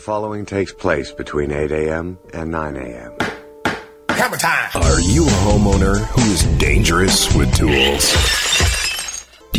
The following takes place between 8 a.m. and 9 a.m. Hammer time! Are you a homeowner who is dangerous with tools? Do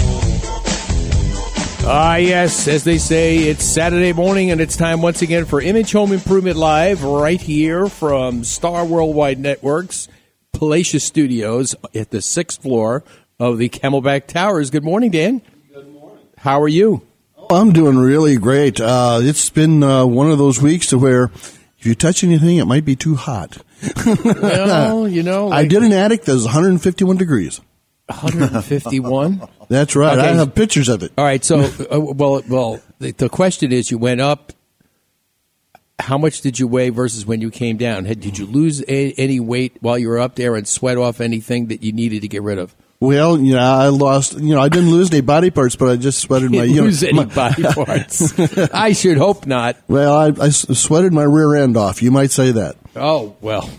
Yes, as they say, it's Saturday morning, and it's time once again for Image Home Improvement Live right here from Star Worldwide Networks, Palatial Studios at the sixth floor of the Camelback Towers. Good morning, Dan. Good morning. How are you? Oh, I'm doing really great. It's been one of those weeks to where if you touch anything, it might be too hot. Well, you know. I did an attic that was 151 degrees. 151? That's right. Okay. I have pictures of it. All right. So, the question is, you went up. How much did you weigh versus when you came down? Did you lose any weight while you were up there and sweat off anything that you needed to get rid of? Well, I lost. I didn't lose any body parts, but I just sweated my. Lose any body parts? I should hope not. Well, I sweated my rear end off. You might say that. Oh well,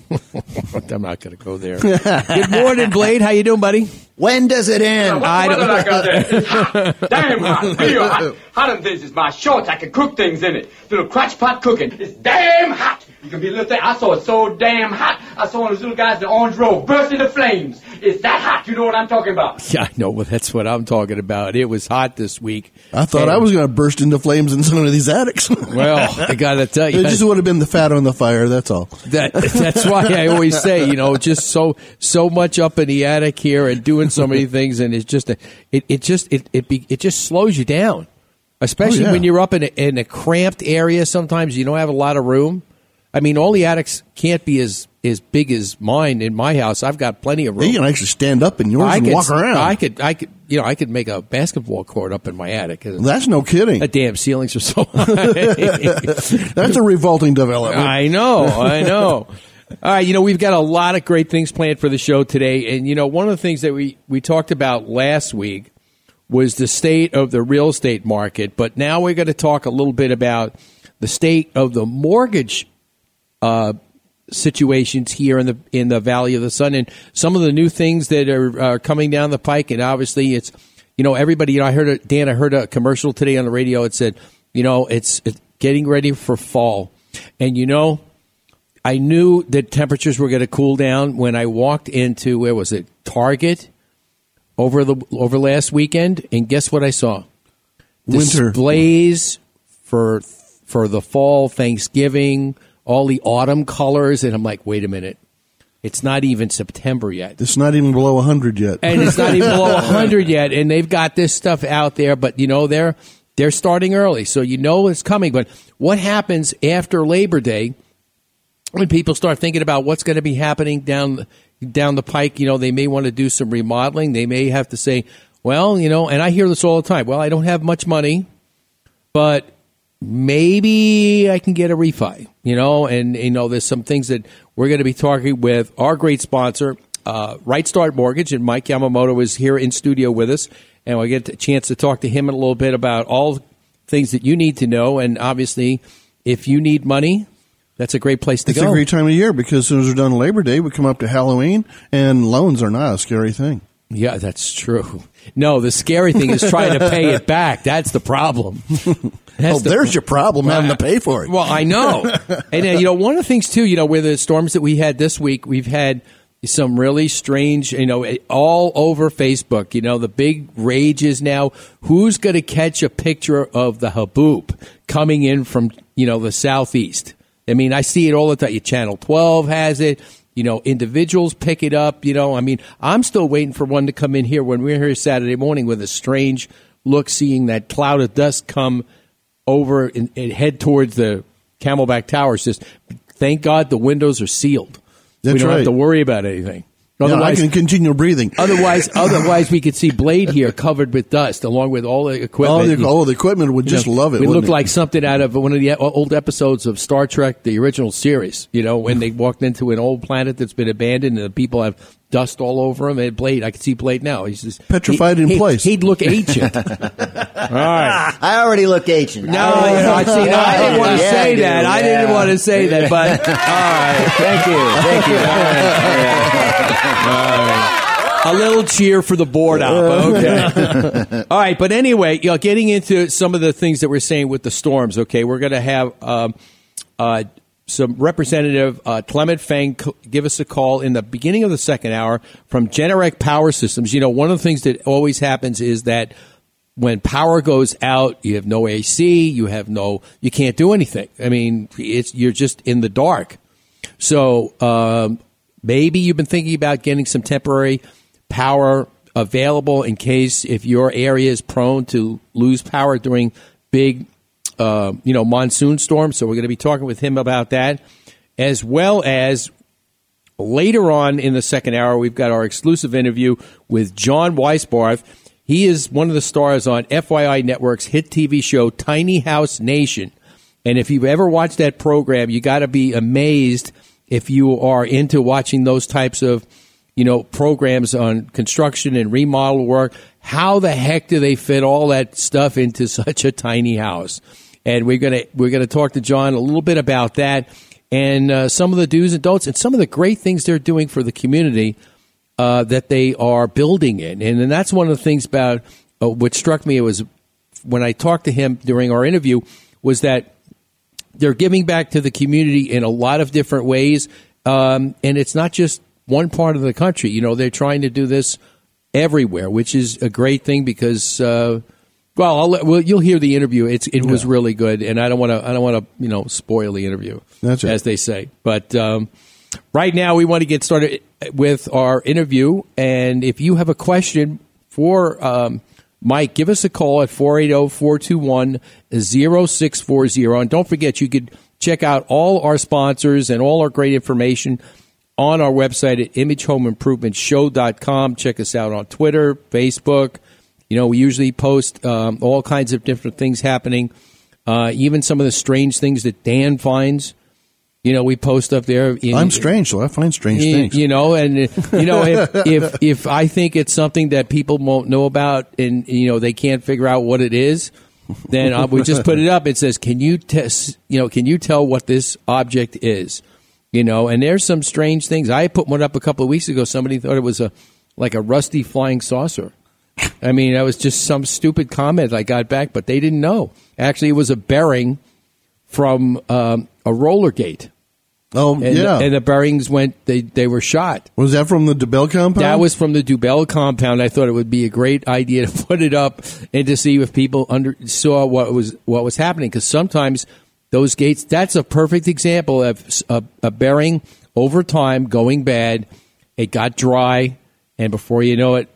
I'm not going to go there. Good morning, Blade. How you doing, buddy? When does it end? I go there. It's hot. Damn hot. Real hot. Hotter than this is my shorts. I can cook things in it. Little crotch pot cooking. It's damn hot. You can be a little thing. I saw it so damn hot. I saw one of those little guys in the orange robe burst into flames. It's that hot. You know what I'm talking about. Yeah, I know. Well, that's what I'm talking about. It was hot this week. I thought I was going to burst into flames in some of these attics. Well, I got to tell you. It just would have been the fat on the fire. That's all. That's why I always say, just so much up in the attic here and doing so many things. And it's just, it just slows you down, especially when you're up in a cramped area. Sometimes you don't have a lot of room. I mean, all the attics can't be as big as mine in my house. I've got plenty of room. You can actually stand up in yours and walk around. I could make a basketball court up in my attic. That's no kidding. The damn ceilings are so high. That's a revolting development. I know. All right, we've got a lot of great things planned for the show today. And, one of the things that we talked about last week was the state of the real estate market. But now we're going to talk a little bit about the state of the mortgage situations here in the Valley of the Sun, and some of the new things that are coming down the pike. And obviously, it's everybody. I heard a commercial today on the radio. It said, it's getting ready for fall, and I knew that temperatures were going to cool down when I walked into Target over last weekend, and guess what I saw? Winter displays for the fall, Thanksgiving. All the autumn colors, and I'm like, wait a minute. It's not even September yet. It's not even below 100 yet. And they've got this stuff out there, but, they're starting early, so it's coming. But what happens after Labor Day when people start thinking about what's going to be happening down the pike? They may want to do some remodeling. They may have to say, well, and I hear this all the time, well, I don't have much money, but maybe I can get a refi, there's some things that we're going to be talking with our great sponsor, Right Start Mortgage, and Mike Yamamoto is here in studio with us, and we'll get a chance to talk to him in a little bit about all things that you need to know, and obviously, if you need money, that's a great place to go. It's a great time of year, because as soon as we're done Labor Day, we come up to Halloween, and loans are not a scary thing. Yeah, that's true. No, the scary thing is trying to pay it back. That's the problem. There's your problem, having to pay for it. Well, I know. And, one of the things, too, with the storms that we had this week, we've had some really strange, all over Facebook, the big rage is now, who's going to catch a picture of the haboob coming in from, the southeast? I mean, I see it all the time. Channel 12 has it. Individuals pick it up, I'm still waiting for one to come in here when we're here Saturday morning with a strange look, seeing that cloud of dust come over and head towards the Camelback Towers. Just thank God the windows are sealed. That's we don't have to worry about anything. Otherwise, I can continue breathing. Otherwise, we could see Blade here covered with dust, along with all the equipment. The equipment would just love it. We looked like something out of one of the old episodes of Star Trek, the original series. You know, when they walked into an old planet that's been abandoned, and the people have dust all over him. And Blade, I can see Blade now. He's just petrified in place. He'd look ancient. All right, I already look ancient. No, I didn't want to say that. I didn't want to say that. But all right, thank you. All right. A little cheer for the board up. Okay. All right. But anyway, getting into some of the things that we're saying with the storms. Okay, we're going to have some representative Clement Feng give us a call in the beginning of the second hour from Generac Power Systems. You know, one of the things that always happens is that when power goes out, you have no AC, you can't do anything. I mean, you're just in the dark. So maybe you've been thinking about getting some temporary power available in case if your area is prone to lose power during big, monsoon storms. So we're going to be talking with him about that, as well as later on in the second hour, we've got our exclusive interview with John Weisbarth. He is one of the stars on FYI Network's hit TV show, Tiny House Nation. And if you've ever watched that program, you got to be amazed if you are into watching those types of programs on construction and remodel work. How the heck do they fit all that stuff into such a tiny house? And we're gonna talk to John a little bit about that and some of the do's and don'ts and some of the great things they're doing for the community that they are building in. And that's one of the things about what struck me was when I talked to him during our interview was that they're giving back to the community in a lot of different ways, and it's not just one part of the country. They're trying to do this everywhere, which is a great thing because, you'll hear the interview. It was really good, and I don't want to spoil the interview, that's right, as they say. But right now, we want to get started with our interview. And if you have a question for Mike, give us a call at 480-421-0640, and don't forget you could check out all our sponsors and all our great information on our website at imagehomeimprovementshow.com. Check us out on Twitter, Facebook. We usually post all kinds of different things happening, even some of the strange things that Dan finds. We post up there. I'm strange, so I find strange things. If I think it's something that people won't know about and, they can't figure out what it is, then I would just put it up. It says, can you tell what this object is? And there's some strange things. I put one up a couple of weeks ago. Somebody thought it was like a rusty flying saucer. I mean, that was just some stupid comment I got back, but they didn't know. Actually, it was a bearing from a roller gate. Oh, and yeah. And the bearings they were shot. Was that from the Dubell compound? That was from the Dubell compound. I thought it would be a great idea to put it up and to see if people saw what was happening, because sometimes those gates, that's a perfect example of a bearing over time going bad. It got dry, and before you know it,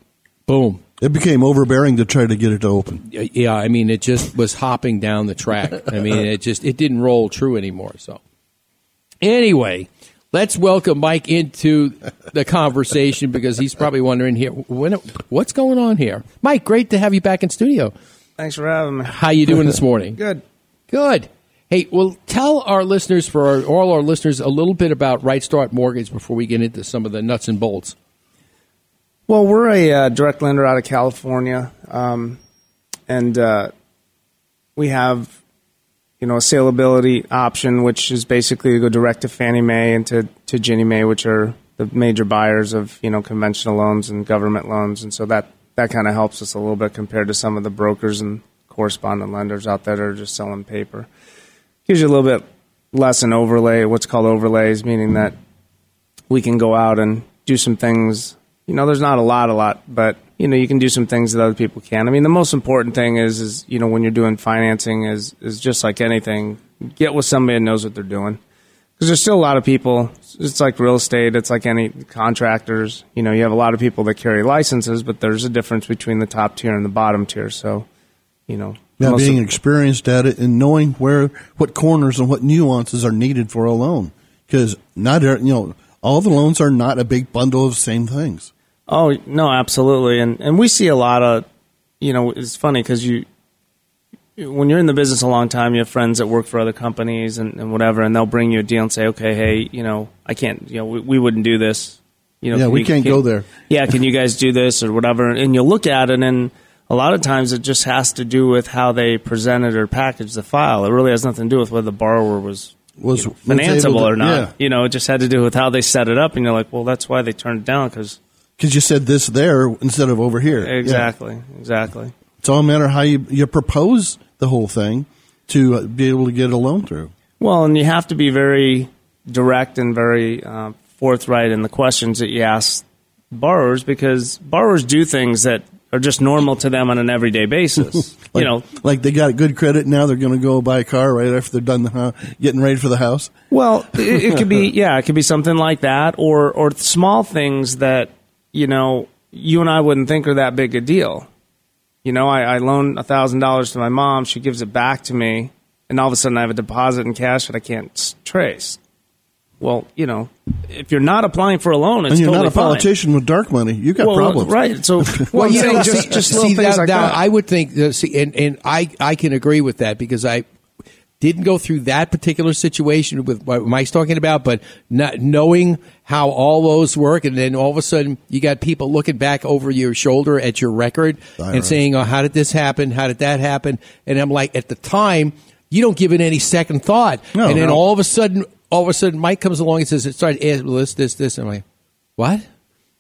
boom. It became overbearing to try to get it to open. Yeah, I mean, it just was hopping down the track. I mean, it didn't roll true anymore. So anyway, let's welcome Mike into the conversation because he's probably wondering here, what's going on here? Mike, great to have you back in studio. Thanks for having me. How you doing this morning? Good. Hey, well, tell our listeners, all our listeners, a little bit about Right Start Mortgage before we get into some of the nuts and bolts. Well, we're a direct lender out of California, and we have, a saleability option, which is basically to go direct to Fannie Mae and to Ginnie Mae, which are the major buyers of, conventional loans and government loans. And so that kind of helps us a little bit compared to some of the brokers and correspondent lenders out there that are just selling paper. Gives you a little bit less an overlay, what's called overlays, meaning that we can go out and do some things. There's not a lot, but, you can do some things that other people can. I mean, the most important thing is when you're doing financing is just like anything, get with somebody that knows what they're doing. Because there's still a lot of people, it's like real estate, it's like any contractors. You have a lot of people that carry licenses, but there's a difference between the top tier and the bottom tier, so, Yeah, being experienced at it and knowing what corners and what nuances are needed for a loan. Because not all the loans are not a big bundle of same things. Oh, no, absolutely. And we see a lot of, you know, it's funny because when you're in the business a long time, you have friends that work for other companies and whatever, and they'll bring you a deal and say, okay, hey, you know, I can't, you know, we wouldn't do this. You know, yeah, we can't go there. Yeah, can you guys do this or whatever? And you'll look at it, and a lot of times it just has to do with how they presented or packaged the file. It really has nothing to do with whether the borrower was you know, financeable or not. Yeah. You know, it just had to do with how they set it up, and you're like, well, that's why they turned it down because you said this there instead of over here. Exactly, yeah. Exactly. It's all a matter of how you propose the whole thing to be able to get a loan through. Well, and you have to be very direct and very forthright in the questions that you ask borrowers, because borrowers do things that are just normal to them on an everyday basis. Like, you know, like they got good credit now, they're going to go buy a car right after they're done getting ready for the house. Well, it could be, yeah, it could be something like that, or small things that, you know, you and I wouldn't think are that big a deal. You know, I loan $1,000 to my mom, she gives it back to me, and all of a sudden I have a deposit in cash that I can't trace. Well, you know, if you're not applying for a loan, it's totally fine. And you're not a politician with dark money. You've got problems. Right. So, well, you know, just little things like that. I would think, I can agree with that, because I didn't go through that particular situation with what Mike's talking about, but not knowing how all those work, and then all of a sudden you got people looking back over your shoulder at your record and saying, oh, how did this happen? How did that happen? And I'm like, at the time, you don't give it any second thought. No, and then all of a sudden, Mike comes along and says, it started asking this. And I'm like, what?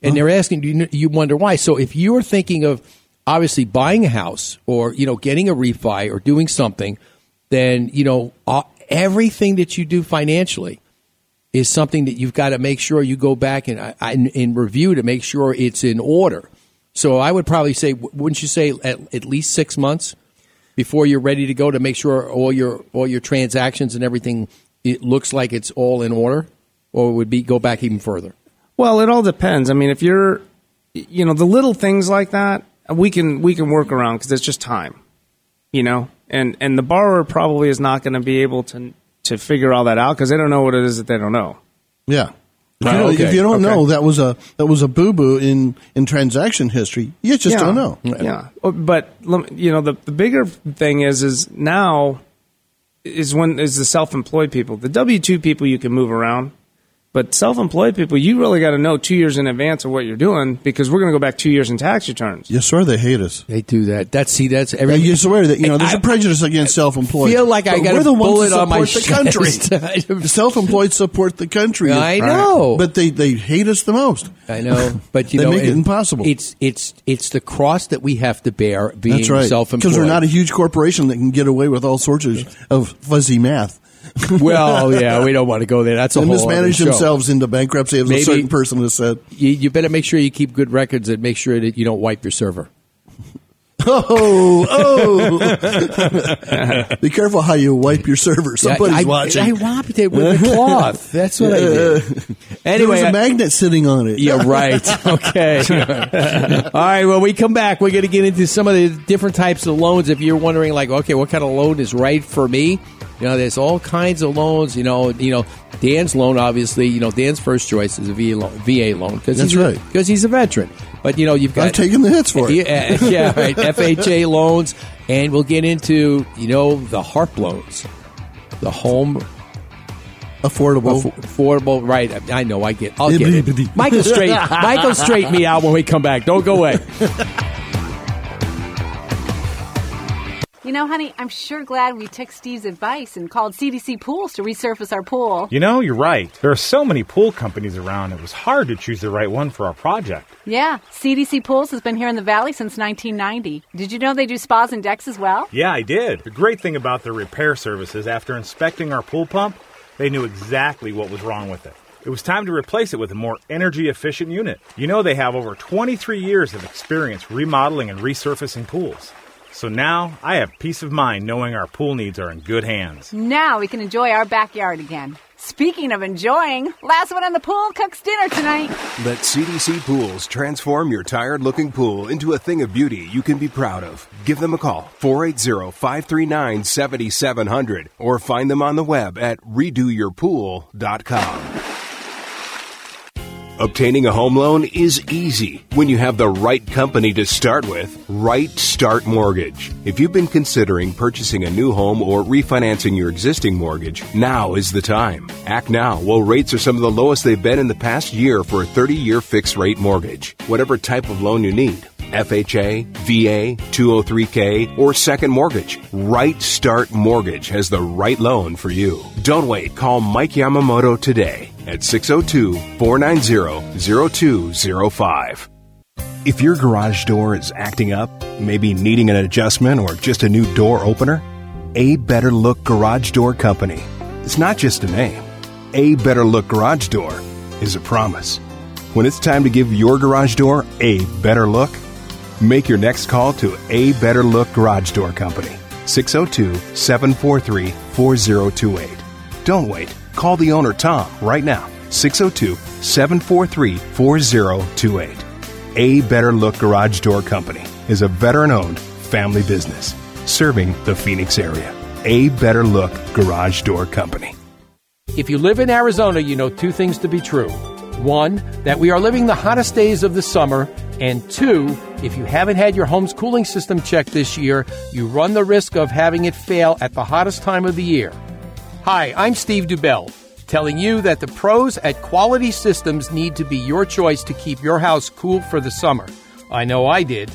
And they're asking, you wonder why. So if you're thinking of obviously buying a house or, you know, getting a refi or doing something, then, you know, everything that you do financially is something that you've got to make sure you go back and review to make sure it's in order. So I would probably say, wouldn't you say at least 6 months before you're ready to go, to make sure all your transactions and everything, it looks like it's all in order? Or would be go back even further? Well, it all depends. I mean, if you're, you know, the little things like that, we can work around, because it's just time, you know. And the borrower probably is not going to be able to figure all that out, because they don't know what it is that they don't know. Yeah. If you don't know, that was a boo-boo in transaction history. You just don't know. Yeah. But, you know, the bigger thing is now is the self-employed people. The W-2 people you can move around, but self-employed people, you really got to know 2 years in advance of what you're doing, because we're going to go back 2 years in tax returns. Yes, sir. They hate us. They do that. That's everything. You swear that, you know, there's a prejudice against self-employed. I feel like I got a bullet on my chest. Self-employed support the country. I know. Right. But they hate us the most. I know. But, you know, they make it impossible. It's the cross that we have to bear being self-employed. Because we're not a huge corporation that can get away with all sorts of fuzzy math. Well, yeah, we don't want to go there. That's a whole other show. They mismanage themselves into bankruptcy, as a certain person has said. You better make sure you keep good records and make sure that you don't wipe your server. Oh! Be careful how you wipe your server. Somebody's watching. I wiped it with a cloth. That's what I did. Anyway, there was a magnet sitting on it. Yeah, right. Okay. All right, well, we come back, we're going to get into some of the different types of loans. If you're wondering, like, okay, what kind of loan is right for me? You know, there's all kinds of loans. You know, Dan's loan, obviously. You know, Dan's first choice is a VA loan, because he's a veteran. But you know, you've got, I'm taking the hits for it. Yeah, right. FHA loans, and we'll get into, you know, the HARP loans, the home affordable. Right. I know. I'll get it. Michael, straighten me out when we come back. Don't go away. You know, honey, I'm sure glad we took Steve's advice and called CDC Pools to resurface our pool. You know, you're right. There are so many pool companies around, it was hard to choose the right one for our project. Yeah, CDC Pools has been here in the Valley since 1990. Did you know they do spas and decks as well? Yeah, I did. The great thing about their repair services, after inspecting our pool pump, they knew exactly what was wrong with it. It was time to replace it with a more energy-efficient unit. You know, they have over 23 years of experience remodeling and resurfacing pools. So now I have peace of mind knowing our pool needs are in good hands. Now we can enjoy our backyard again. Speaking of enjoying, last one in the pool cooks dinner tonight. Let CDC Pools transform your tired-looking pool into a thing of beauty you can be proud of. Give them a call, 480-539-7700, or find them on the web at redoyourpool.com. Obtaining a home loan is easy when you have the right company to start with, Right Start Mortgage. If you've been considering purchasing a new home or refinancing your existing mortgage, now is the time. Act now while rates are some of the lowest they've been in the past year for a 30-year fixed-rate mortgage. Whatever type of loan you need, FHA, VA, 203K, or second mortgage, Right Start Mortgage has the right loan for you. Don't wait. Call Mike Yamamoto today at 602-490-0205. If your garage door is acting up, maybe needing an adjustment or just a new door opener, A Better Look Garage Door Company. It's not just a name. A Better Look Garage Door is a promise. When it's time to give your garage door a better look, make your next call to A Better Look Garage Door Company, 602-743-4028. Don't wait. Call the owner, Tom, right now, 602-743-4028. A Better Look Garage Door Company is a veteran-owned family business serving the Phoenix area. A Better Look Garage Door Company. If you live in Arizona, you know two things to be true. One, that we are living the hottest days of the summer, and two, if you haven't had your home's cooling system checked this year, you run the risk of having it fail at the hottest time of the year. Hi, I'm Steve Dubell, telling you that the pros at Quality Systems need to be your choice to keep your house cool for the summer. I know I did.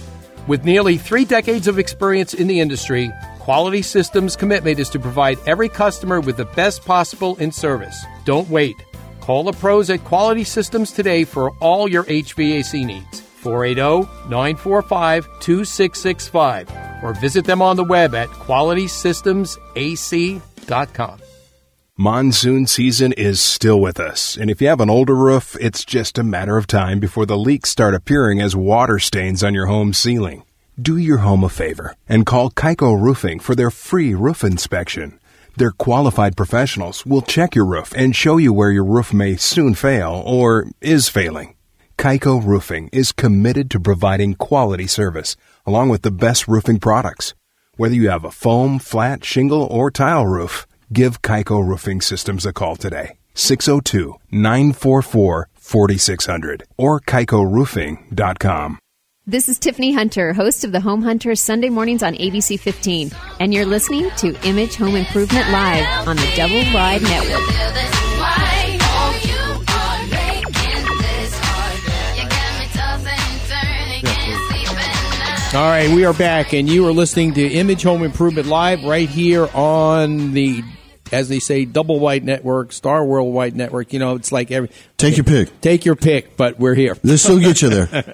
With nearly 3 decades of experience in the industry, Quality Systems' commitment is to provide every customer with the best possible in service. Don't wait. Call the pros at Quality Systems today for all your HVAC needs, 480-945-2665, or visit them on the web at QualitySystemsAC.com. Monsoon season is still with us, and if you have an older roof, it's just a matter of time before the leaks start appearing as water stains on your home's ceiling. Do your home a favor and call Kaiko Roofing for their free roof inspection. Their qualified professionals will check your roof and show you where your roof may soon fail or is failing. Kaiko Roofing is committed to providing quality service along with the best roofing products. Whether you have a foam, flat, shingle, or tile roof, give Kaiko Roofing Systems a call today, 602-944-4600 or KaikoRoofing.com. This is Tiffany Hunter, host of the Home Hunter Sunday mornings on ABC 15, and you're listening to Image Home Improvement Live on the Double Wide Network. All right, we are back, and you are listening to Image Home Improvement Live right here on the, as they say, Double Wide Network, Star Worldwide Network. You know, it's like every... Take your pick, but we're here. This will get you there.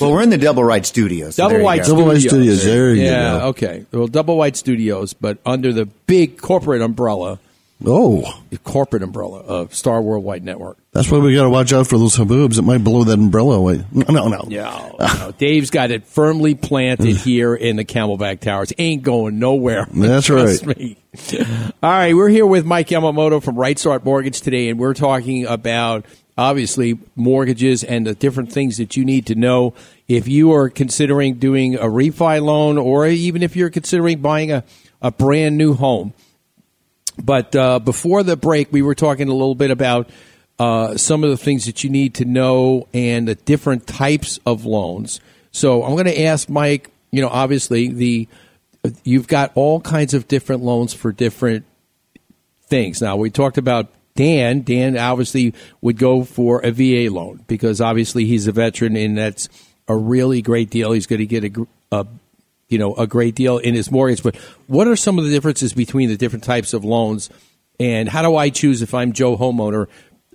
Well, we're in the Double Wide Studios. Double Wide Studios. There you go. Okay. Well, Double Wide Studios, but under the big corporate umbrella. Oh. The corporate umbrella of Star Worldwide Network. That's why we got to watch out for those haboobs. It might blow that umbrella away. No. Dave's got it firmly planted here in the Camelback Towers. Ain't going nowhere. That's trust right. Me. All right. We're here with Mike Yamamoto from Right Start Mortgage today, and we're talking about, obviously, mortgages and the different things that you need to know if you are considering doing a refi loan or even if you're considering buying a brand new home. But before the break, we were talking a little bit about some of the things that you need to know and the different types of loans. So I'm going to ask Mike, you know, obviously you've got all kinds of different loans for different things. Now, we talked about Dan. Dan obviously would go for a VA loan because obviously he's a veteran and that's a really great deal. He's going to get a great deal in his mortgage. But what are some of the differences between the different types of loans, and how do I choose if I'm Joe Homeowner?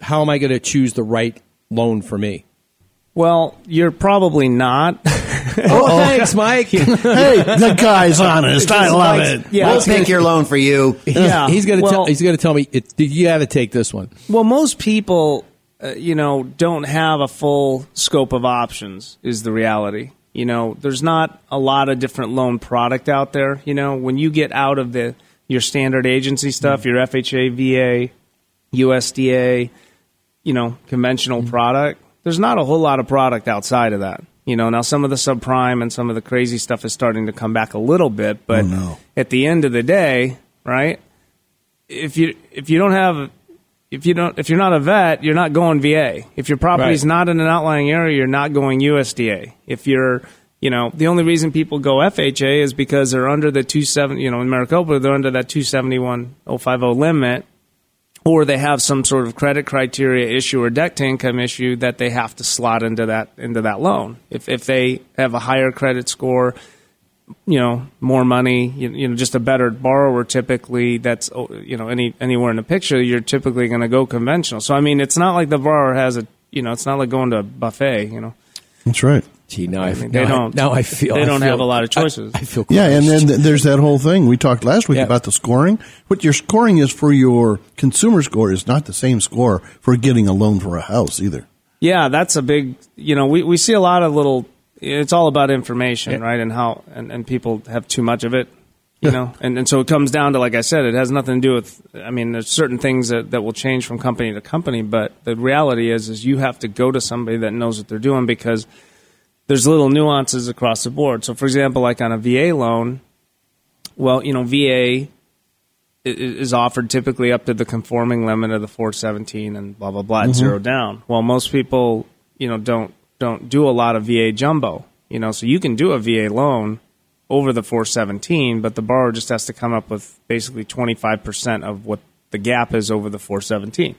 How am I going to choose the right loan for me? Well, you're probably not. Oh, thanks, Mike. Hey, the guy's honest. I love it. Yeah, we'll pick your loan for you. Yeah, he's going to tell me, you got to take this one. Well, most people, don't have a full scope of options is the reality. You know, there's not a lot of different loan product out there. You know, when you get out of your standard agency stuff, your FHA, VA, USDA, conventional product, there's not a whole lot of product outside of that. You know, now some of the subprime and some of the crazy stuff is starting to come back a little bit, but at the end of the day, right, if you don't have if you're not a vet, you're not going VA. If your property's not in an outlying area, you're not going USDA. If you're, you know, the only reason people go FHA is because they're under the 270, you know, in Maricopa, they're under that 271,050 limit, or they have some sort of credit criteria issue or debt to income issue that they have to slot into that loan. If they have a higher credit score, you know, more money, you know, just a better borrower typically, that's, you know, anywhere in the picture, you're typically going to go conventional. So, I mean, it's not like the borrower has a, you know, it's not like going to a buffet, you know. That's right. Gee, I feel they don't have a lot of choices. I feel crushed. Yeah, and then there's that whole thing we talked last week about the scoring. What your scoring is for your consumer score is not the same score for getting a loan for a house either. Yeah, that's a big, you know, we see a lot of little, it's all about information, right, and how and people have too much of it, you know. And so it comes down to, like I said, it has nothing to do with, I mean, there's certain things that will change from company to company, but the reality is you have to go to somebody that knows what they're doing because there's little nuances across the board. So, for example, like on a VA loan, well, you know, VA is offered typically up to the conforming limit of the 417 and blah, blah, blah, zero down. Well, most people, you know, don't do a lot of VA jumbo, you know, so you can do a VA loan over the 417, but the borrower just has to come up with basically 25% of what the gap is over the 417. Okay.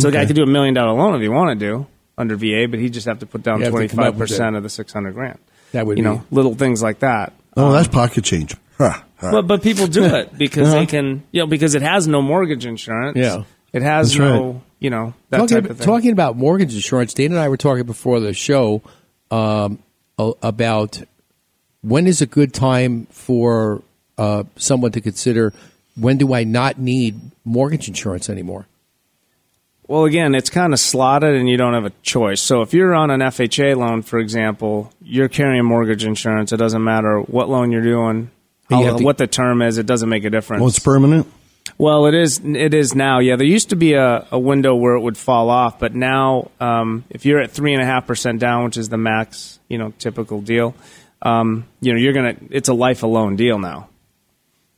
So the guy could do $1 million loan if he wanted to under VA, but he just have to put down 25% of the $600,000. That would, you know, little things like that. Oh, that's pocket change. But people do it because they can, you know, because it has no mortgage insurance. Yeah. It has you know, that type of thing. Talking about mortgage insurance, Dan and I were talking before the show about when is a good time for someone to consider, when do I not need mortgage insurance anymore? Well, again, it's kind of slotted and you don't have a choice. So if you're on an FHA loan, for example, you're carrying mortgage insurance. It doesn't matter what loan you're doing, what the term is. It doesn't make a difference. Well, it's permanent. Well, it is now. Yeah, there used to be a window where it would fall off, but now if you're at 3.5% down, which is the max, you know, typical deal, you know, it's a life alone deal now.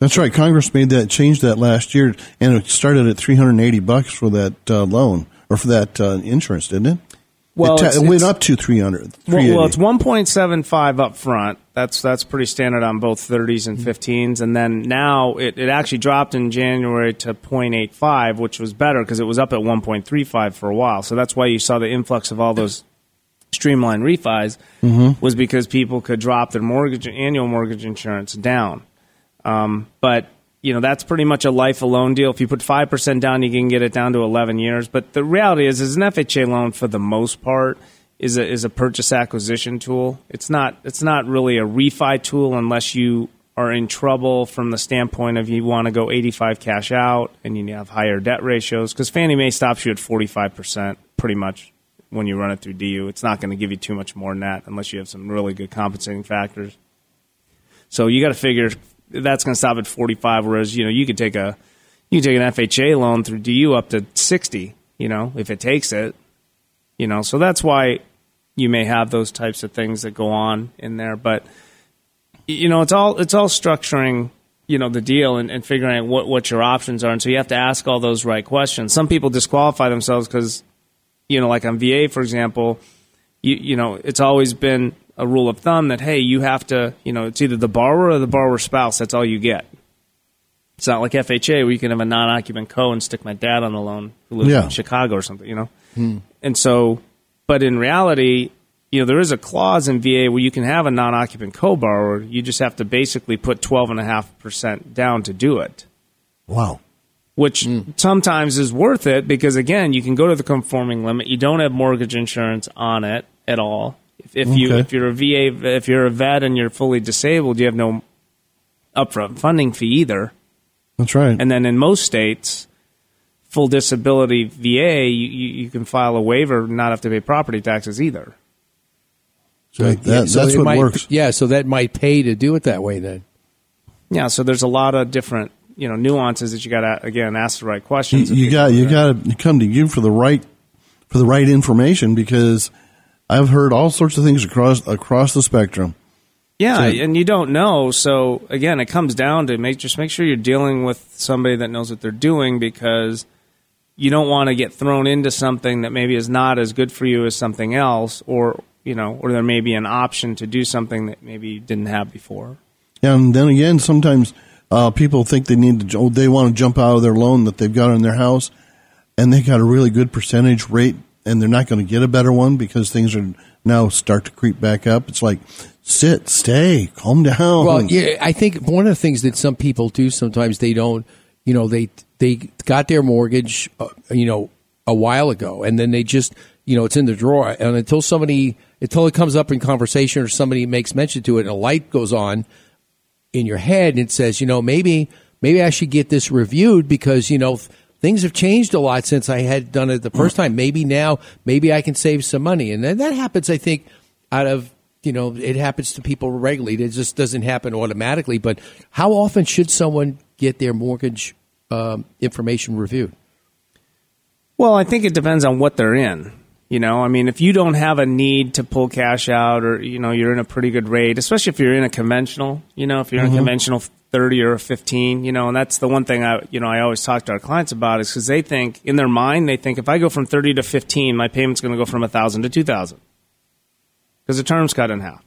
That's right. Congress made that change that last year, and it started at $380 for that loan or for that insurance, didn't it? Well, it went up to $300. Well, it's 1.75 up front. That's pretty standard on both 30s and 15s. And then now it actually dropped in January to 0.85, which was better because it was up at 1.35 for a while. So that's why you saw the influx of all those streamlined refis was because people could drop their annual mortgage insurance down. But you know, that's pretty much a life alone deal. If you put 5% down, you can get it down to 11 years. But the reality is an FHA loan for the most part is a purchase acquisition tool. It's not really a refi tool unless you are in trouble from the standpoint of you want to go 85 cash out and you have higher debt ratios because Fannie Mae stops you at 45% pretty much when you run it through DU. It's not going to give you too much more than that unless you have some really good compensating factors. So you got to figure that's going to stop at 45, whereas, you know, you could take an FHA loan through DU up to 60, you know, if it takes it, you know. So that's why you may have those types of things that go on in there. But, you know, it's all structuring, you know, the deal and figuring out what your options are. And so you have to ask all those right questions. Some people disqualify themselves because, you know, like on VA, for example, you know, it's always been a rule of thumb that, hey, you have to, you know, it's either the borrower or the borrower's spouse. That's all you get. It's not like FHA where you can have a non-occupant co and stick my dad on the loan who lives in Chicago or something, you know. And so, but in reality, you know, there is a clause in VA where you can have a non-occupant co-borrower. You just have to basically put 12.5% down to do it. Wow. Which sometimes is worth it because, again, you can go to the conforming limit. You don't have mortgage insurance on it at all. If you're a vet and you're fully disabled, you have no upfront funding fee either. That's right. And then in most states, full disability VA, you can file a waiver and not have to pay property taxes either. So that's what works. Yeah, so that might pay to do it that way then. Yeah, so there's a lot of different, you know, nuances that you got to, again, ask the right questions. You got to come to you for the right information because I've heard all sorts of things across the spectrum. Yeah, so, and you don't know. So, again, it comes down to just make sure you're dealing with somebody that knows what they're doing because you don't want to get thrown into something that maybe is not as good for you as something else, or, you know, or there may be an option to do something that maybe you didn't have before. Yeah, and then again, sometimes people think they need to, they want to jump out of their loan that they've got in their house, and they got a really good percentage rate, and they're not going to get a better one because things are now start to creep back up. It's like, sit, stay, calm down. Well, yeah, I think one of the things that some people do sometimes, they don't, you know, they got their mortgage, you know, a while ago, and then they just, you know, it's in the drawer, and until it comes up in conversation or somebody makes mention to it, and a light goes on in your head and it says, you know, maybe I should get this reviewed because, you know, things have changed a lot since I had done it the first time. Maybe I can save some money. And then that happens, I think, out of, you know, it happens to people regularly. It just doesn't happen automatically. But how often should someone get their mortgage information reviewed? Well, I think it depends on what they're in. You know, I mean, if you don't have a need to pull cash out, or, you know, you're in a pretty good rate, especially if you're in a conventional, you know, if you're in a conventional 30 or 15, you know, and that's the one thing I always talk to our clients about, is because they think, in their mind, they think if I go from 30 to 15, my payment's going to go from 1,000 to 2,000 because the term's cut in half.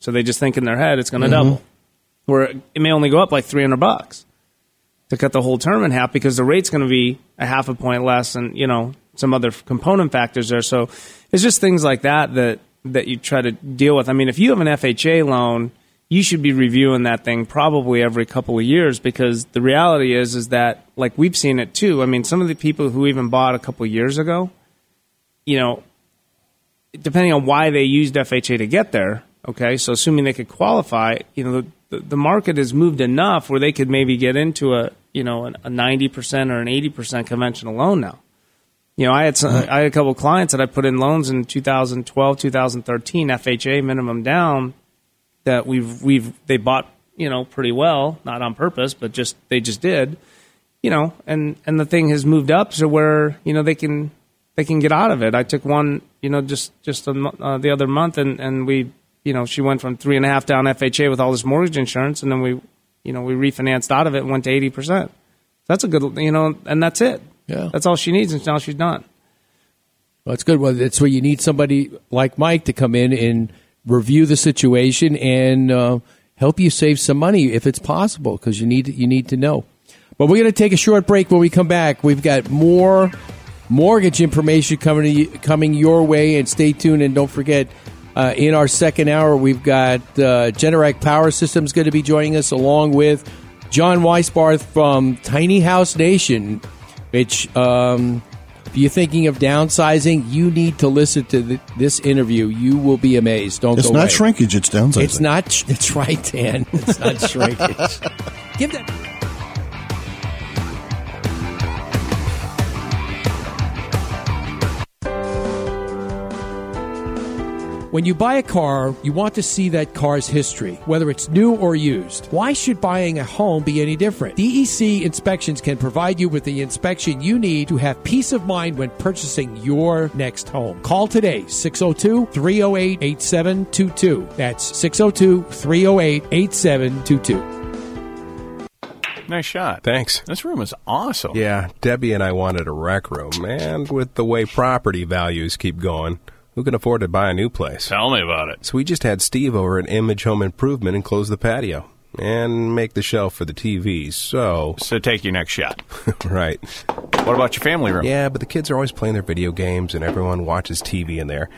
So they just think in their head it's going to double, where it may only go up like $300 to cut the whole term in half because the rate's going to be a half a point less, and, you know, some other component factors there. So it's just things like that you try to deal with. I mean, if you have an FHA loan, you should be reviewing that thing probably every couple of years, because the reality is that, like, we've seen it too. I mean, some of the people who even bought a couple of years ago, you know, depending on why they used FHA to get there, okay, so assuming they could qualify, you know, the market has moved enough where they could maybe get into a, you know, a 90% or an 80% conventional loan now. You know, I had a couple of clients that I put in loans in 2012, 2013, FHA minimum down, that they bought, you know, pretty well, not on purpose, but they just did, you know, and the thing has moved up to where, you know, they can get out of it. I took one, you know, just the other month, and we, you know, she went from 3.5 down FHA with all this mortgage insurance, and then we refinanced out of it and went to 80%. That's a good, you know, and that's it. Yeah, that's all she needs, and now she's done. Well, that's good. Well, that's where you need somebody like Mike to come in and review the situation and help you save some money if it's possible, because you need to know. But we're going to take a short break. When we come back, we've got more mortgage information coming your way, and stay tuned. And don't forget, in our second hour, we've got Generac Power Systems going to be joining us, along with John Weisbarth from Tiny House Nation, which... If you're thinking of downsizing, you need to listen to this interview. You will be amazed. Don't go away. It's not shrinkage, it's downsizing. It's not. That's right, Dan. It's not shrinkage. Give that. When you buy a car, you want to see that car's history, whether it's new or used. Why should buying a home be any different? DEC Inspections can provide you with the inspection you need to have peace of mind when purchasing your next home. Call today, 602-308-8722. That's 602-308-8722. Nice shot. Thanks. This room is awesome. Yeah, Debbie and I wanted a rec room, and with the way property values keep going, who can afford to buy a new place? Tell me about it. So we just had Steve over at Image Home Improvement and closed the patio and make the shelf for the TV, so... So take your next shot. Right. What about your family room? Yeah, but the kids are always playing their video games and everyone watches TV in there.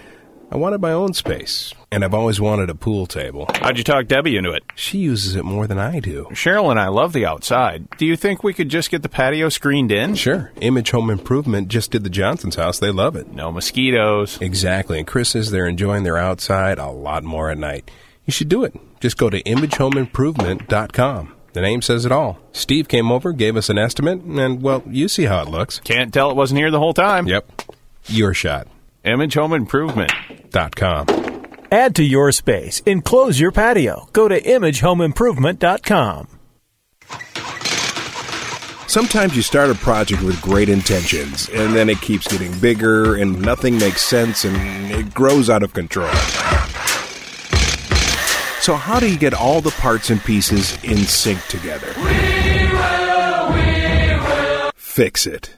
I wanted my own space, and I've always wanted a pool table. How'd you talk Debbie into it? She uses it more than I do. Cheryl and I love the outside. Do you think we could just get the patio screened in? Sure. Image Home Improvement just did the Johnson's house. They love it. No mosquitoes. Exactly. And Chris says they're enjoying their outside a lot more at night. You should do it. Just go to imagehomeimprovement.com. The name says it all. Steve came over, gave us an estimate, and, well, you see how it looks. Can't tell it wasn't here the whole time. Yep. Your shot. ImageHomeImprovement.com. Add to your space. Enclose your patio. Go to ImageHomeImprovement.com. Sometimes you start a project with great intentions, and then it keeps getting bigger, and nothing makes sense, and it grows out of control. So how do you get all the parts and pieces in sync together? We will. fix it.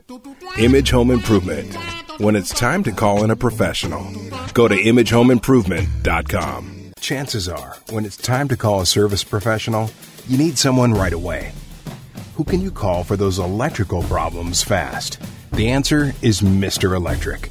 Image Home Improvement. When it's time to call in a professional, go to imagehomeimprovement.com. Chances are, when it's time to call a service professional, you need someone right away. Who can you call for those electrical problems fast? The answer is Mr. Electric,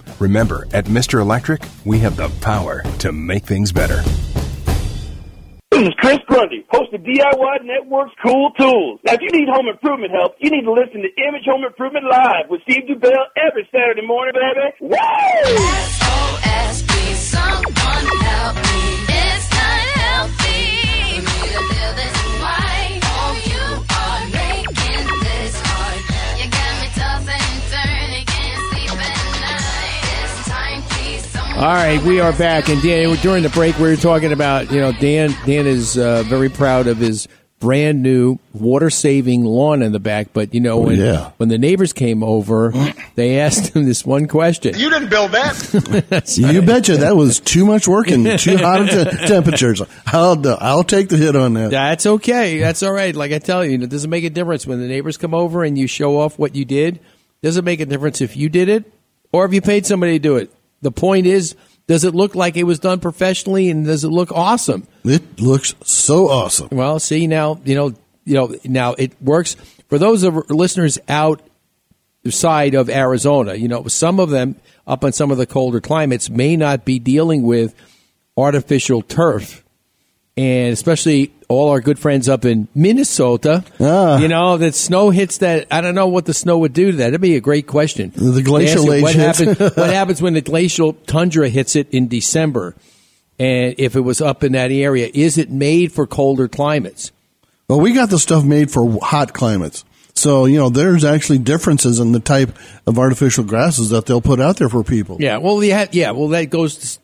Remember, at Mr. Electric, we have the power to make things better. This is Chris Grundy, host of DIY Network's Cool Tools. Now, if you need home improvement help, you need to listen to Image Home Improvement Live with Steve Dubell every Saturday morning, baby. Woo! SOS, please, someone help me. It's not healthy for me to live this life. Oh, you are making this hard. You got me tossing and turning, can't sleep at night. It's time, please, someone. All right, we are back. And Dan, during the break, we were talking about, Dan is very proud of his brand new water-saving lawn in the back. But, when the neighbors came over, they asked him this one question. You didn't build that. You betcha. That was too much work and too hot temperatures. I'll take the hit on that. That's okay. That's all right. Like I tell you, it doesn't make a difference when the neighbors come over and you show off what you did. It doesn't make a difference if you did it or if you paid somebody to do it. The point is, does it look like it was done professionally, and does it look awesome? It looks so awesome. Well, see, now, now it works. For those of listeners outside of Arizona, some of them up in some of the colder climates may not be dealing with artificial turf, and especially all our good friends up in Minnesota, that snow hits that. I don't know what the snow would do to that. It'd be a great question. The glacial age what happens when the glacial tundra hits it in December? And if it was up in that area, is it made for colder climates? Well, we got the stuff made for hot climates. So, there's actually differences in the type of artificial grasses that they'll put out there for people. Yeah, well, that goes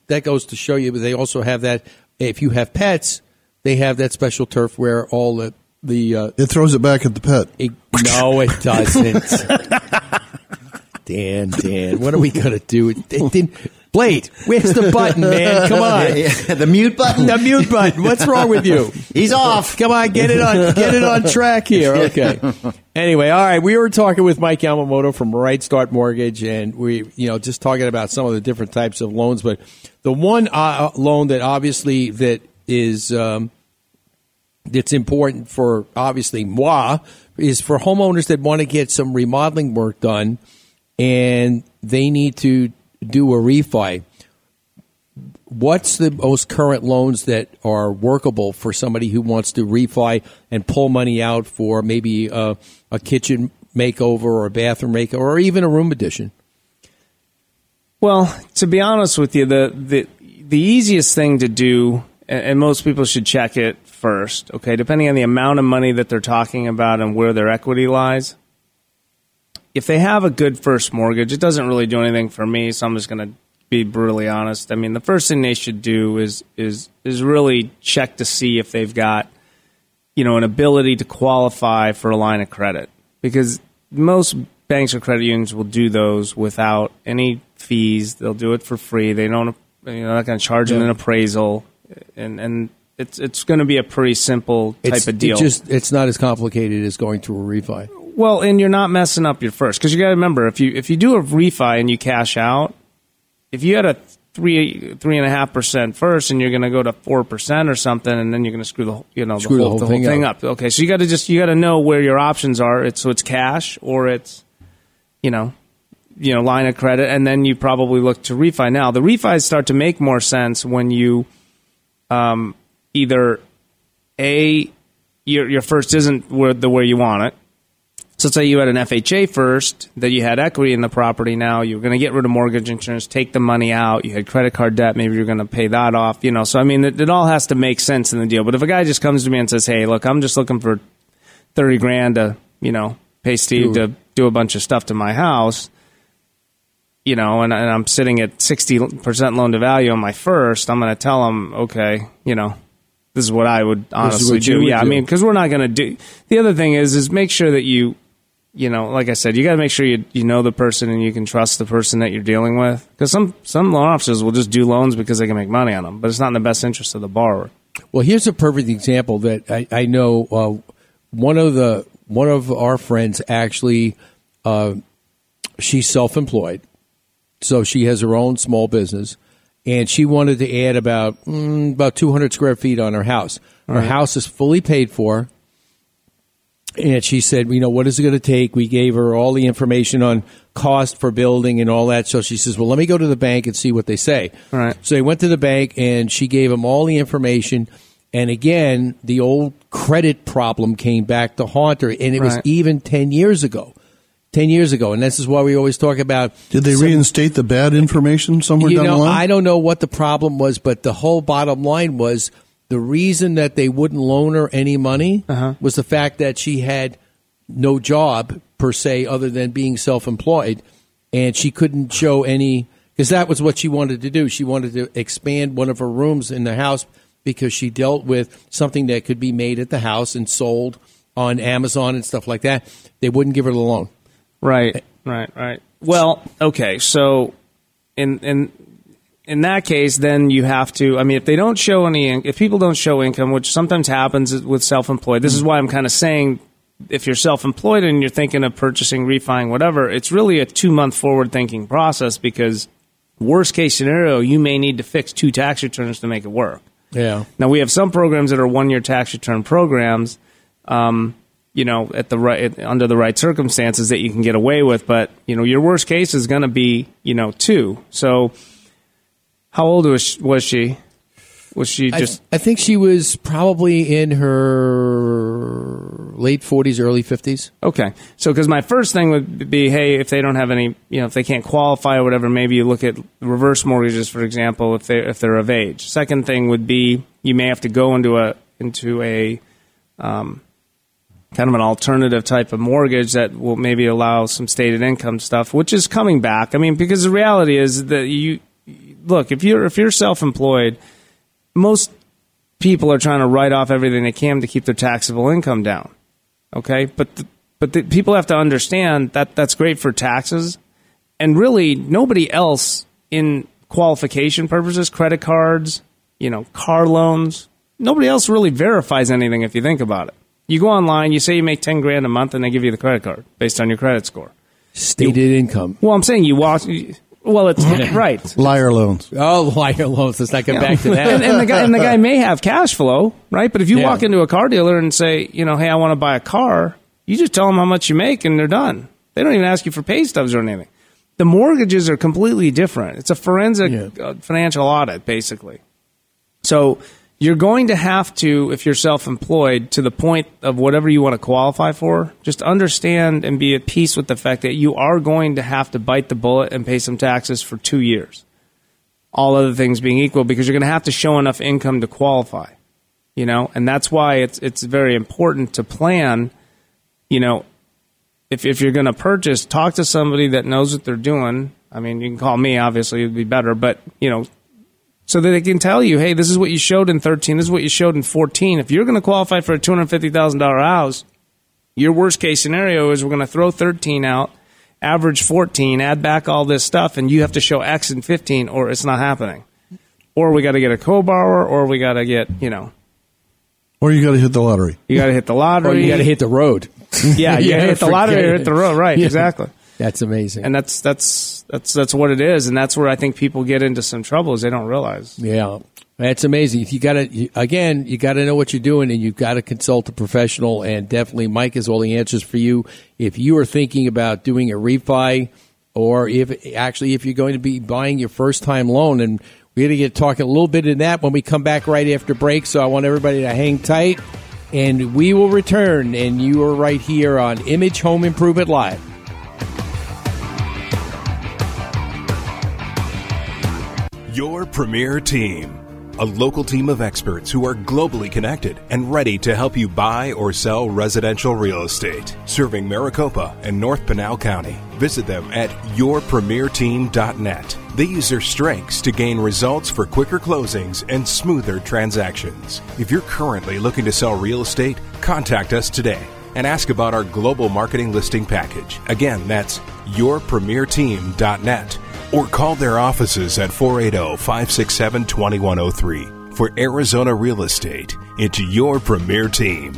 to show you, but they also have that. If you have pets, they have that special turf where all the it throws it back at the pet. No, it doesn't. Dan, what are we gonna do? Blade, where's the button, man? Come on, the mute button. The mute button. What's wrong with you? He's off. Come on, get it on track here. Okay. Anyway, all right. We were talking with Mike Yamamoto from Right Start Mortgage, and we, just talking about some of the different types of loans. But the one loan that obviously that's important for obviously moi is for homeowners that want to get some remodeling work done and they need to do a refi. What's the most current loans that are workable for somebody who wants to refi and pull money out for maybe a kitchen makeover or a bathroom makeover or even a room addition? Well, to be honest with you, the easiest thing to do, and most people should check it first, okay, depending on the amount of money that they're talking about and where their equity lies. If they have a good first mortgage, it doesn't really do anything for me, so I'm just going to be brutally honest. I mean, the first thing they should do is really check to see if they've got, an ability to qualify for a line of credit, because most banks or credit unions will do those without any fees. They'll do it for free. They don't, they're not going to charge them an appraisal. And it's going to be a pretty simple type of deal. It's not as complicated as going through a refi. Well, and you're not messing up your first, because you got to remember, if you do a refi and you cash out, if you had a 3.5% first, and you're going to go to 4% or something, and then you're going to screw the whole thing up. Okay, so you got to know where your options are. It's cash or it's line of credit, and then you probably look to refi. Now the refis start to make more sense when you either A, your first isn't the way you want it. So let's say you had an FHA first, that you had equity in the property now, you were going to get rid of mortgage insurance, take the money out, you had credit card debt, maybe you're going to pay that off, So, I mean, it all has to make sense in the deal. But if a guy just comes to me and says, hey, look, I'm just looking for $30,000 to, pay Steve to do a bunch of stuff to my house, you know, and I'm sitting at 60% loan to value on my first, I'm going to tell them, okay, you know, this is what I would honestly do. Yeah, I mean, because we're not going to do. The other thing is make sure that you know, like I said, you got to make sure you know the person and you can trust the person that you're dealing with. Because some loan officers will just do loans because they can make money on them, but it's not in the best interest of the borrower. Well, here's a perfect example that I know one of our friends actually, she's self-employed, so she has her own small business. And she wanted to add about 200 square feet on her house. Her house is fully paid for. And she said, you know, what is it going to take? We gave her all the information on cost for building and all that. So she says, well, let me go to the bank and see what they say. All right. So they went to the bank, and she gave them all the information. And again, the old credit problem came back to haunt her. And it was even 10 years ago. 10 years ago, and this is why we always talk about. Did they reinstate the bad information somewhere down the line? I don't know what the problem was, but the whole bottom line was the reason that they wouldn't loan her any money was the fact that she had no job per se, other than being self-employed, and she couldn't show any because that was what she wanted to do. She wanted to expand one of her rooms in the house because she dealt with something that could be made at the house and sold on Amazon and stuff like that. They wouldn't give her the loan. Right. Well, okay, so in that case, then you have to, I mean, if they don't show any, if people don't show income, which sometimes happens with self-employed, this is why I'm kind of saying if you're self-employed and you're thinking of purchasing, refining, whatever, it's really a 2-month forward-thinking process because worst-case scenario, you may need to fix 2 tax returns to make it work. Yeah. Now, we have some programs that are one-year tax return programs, you know, at the right under the right circumstances that you can get away with, but you know your worst case is going to be 2. So, how old was she? Was she just? I think she was probably in her late 40s, early 50s. Okay, so because my first thing would be, hey, if they don't have any, if they can't qualify or whatever, maybe you look at reverse mortgages, for example, if they're of age. Second thing would be you may have to go into a kind of an alternative type of mortgage that will maybe allow some stated income stuff, which is coming back. I mean, because the reality is that you look, if you're self-employed, most people are trying to write off everything they can to keep their taxable income down. Okay. But people have to understand that that's great for taxes, and really nobody else in qualification purposes, credit cards, car loans, nobody else really verifies anything if you think about it. You go online, you say you make $10,000 a month, and they give you the credit card based on your credit score. Stated income. Well, I'm saying you walk. Well, it's right. Liar loans. Oh, liar loans. Let's not get back to that. and the guy may have cash flow, right? But if you walk into a car dealer and say, hey, I want to buy a car, you just tell them how much you make, and they're done. They don't even ask you for pay stubs or anything. The mortgages are completely different. It's a forensic financial audit, basically. So. You're going to have to, if you're self-employed, to the point of whatever you want to qualify for, just understand and be at peace with the fact that you are going to have to bite the bullet and pay some taxes for 2 years, all other things being equal, because you're going to have to show enough income to qualify, and that's why it's very important to plan, if you're going to purchase, talk to somebody that knows what they're doing. I mean, you can call me, obviously, it'd be better, but, so that they can tell you, hey, this is what you showed in 13, this is what you showed in 14. If you're going to qualify for a $250,000 house, your worst case scenario is we're going to throw 13 out, average 14, add back all this stuff, and you have to show X in 15 or it's not happening. Or we got to get a co-borrower, or we got to get, Or you got to hit the lottery. You got to hit the lottery. Or you got to hit the road. Yeah, you got to hit the lottery or hit the road, right, exactly. That's amazing. And that's what it is, and that's where I think people get into some trouble is they don't realize. Yeah. That's amazing. You got to know what you're doing, and you've got to consult a professional, and definitely Mike has all the answers for you. If you are thinking about doing a refi, or if you're going to be buying your first-time loan, and we're going to get talking a little bit in that when we come back right after break, so I want everybody to hang tight, and we will return, and you are right here on Image Home Improvement Live. Your Premier Team. a local team of experts who are globally connected and ready to help you buy or sell residential real estate, serving Maricopa and North Pinal County. Visit them at yourpremierteam.net. They use their strengths to gain results for quicker closings and smoother transactions. If you're currently looking to sell real estate, contact us today and ask about our global marketing listing package. Again, that's yourpremierteam.net. Or call their offices at 480-567-2103. For Arizona real estate, it's Your Premier Team.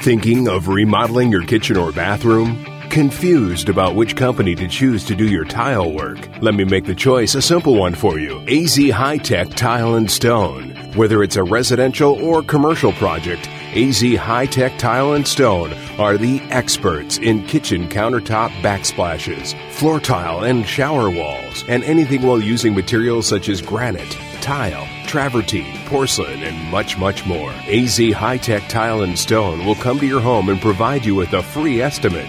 Thinking of remodeling your kitchen or bathroom? Confused about which company to choose to do your tile work? Let me make the choice a simple one for you. AZ High Tech Tile and Stone. Whether it's a residential or commercial project, AZ High Tech Tile and Stone are the experts in kitchen countertop backsplashes, floor tile and shower walls, and anything while using materials such as granite, tile, travertine, porcelain, and much, much more. AZ High Tech Tile and Stone will come to your home and provide you with a free estimate.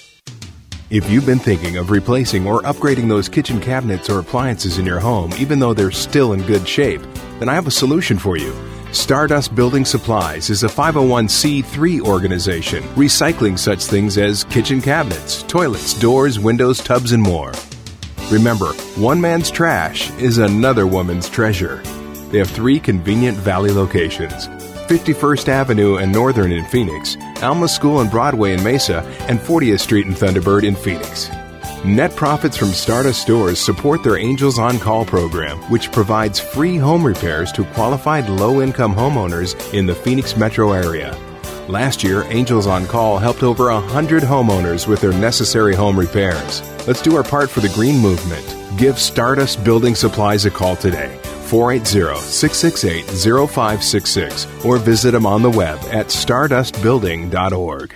If you've been thinking of replacing or upgrading those kitchen cabinets or appliances in your home, even though they're still in good shape, then I have a solution for you. Stardust Building Supplies is a 501c3 organization recycling such things as kitchen cabinets, toilets, doors, windows, tubs, and more. Remember, one man's trash is another woman's treasure. They have three convenient Valley locations: 51st Avenue and Northern in Phoenix, Alma School and Broadway in Mesa, and 40th Street and Thunderbird in Phoenix. Net profits from Stardust stores support their Angels on Call program, which provides free home repairs to qualified low-income homeowners in the Phoenix metro area. Last year, Angels on Call helped over 100 homeowners with their necessary home repairs. Let's do our part for the green movement. Give Stardust Building Supplies a call today, 480-668-0566, or visit them on the web at stardustbuilding.org.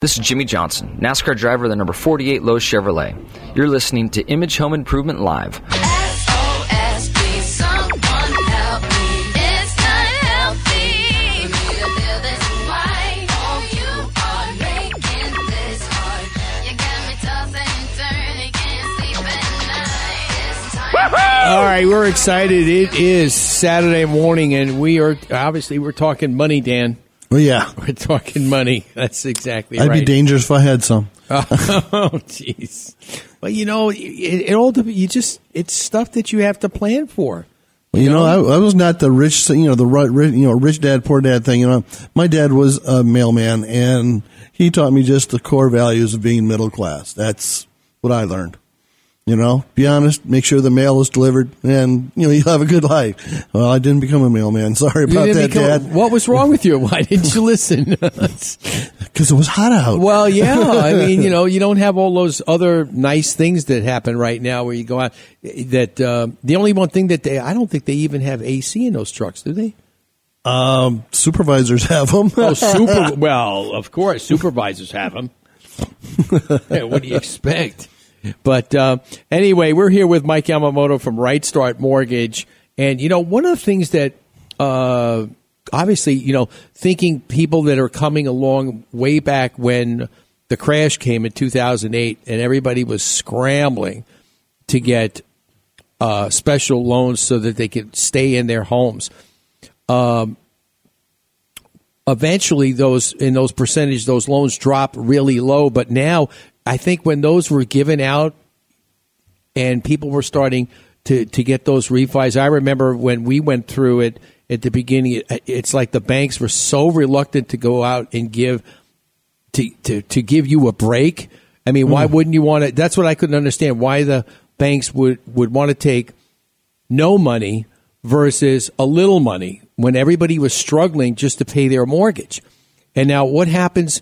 This is Jimmy Johnson, NASCAR driver of the number 48 Lowe's Chevrolet. You're listening to Image Home Improvement Live. SOS, please, someone help me. It's not healthy. For me to feel this way. Oh, you are making this hard. You got me tossing and turning, can't sleep at night. It's time. All right, we're excited. It is Saturday morning, and we are obviously we're talking money, Dan. Well, yeah. We're talking money. That's exactly right. I'd be dangerous if I had some. Oh, jeez. Well, you know, it all you just it's stuff that you have to plan for. Well, you know, I was not the rich, rich dad, poor dad thing. You know, my dad was a mailman, and he taught me just the core values of being middle class. That's what I learned. You know, be honest, make sure the mail is delivered, and, you know, you'll have a good life. Well, I didn't become a mailman. Sorry about that, Dad. What was wrong with you? Why didn't you listen? Because it was hot out. Well, yeah. I mean, you know, you don't have all those other nice things that happen right now where you go out. That the only one thing that I don't think they even have AC in those trucks, do they? Supervisors have them. Well, of course, supervisors have them. Hey, what do you expect? But anyway, we're here with Mike Yamamoto from Right Start Mortgage. And, you know, one of the things that obviously, you know, thinking people that are coming along way back when the crash came in 2008 and everybody was scrambling to get special loans so that they could stay in their homes. Eventually, those loans drop really low. But now, I think when those were given out and people were starting to get those refis, I remember when we went through it at the beginning, it's like the banks were so reluctant to go out and give to give you a break. I mean, why wouldn't you want to? That's what I couldn't understand, why the banks would want to take no money versus a little money when everybody was struggling just to pay their mortgage. And now what happens,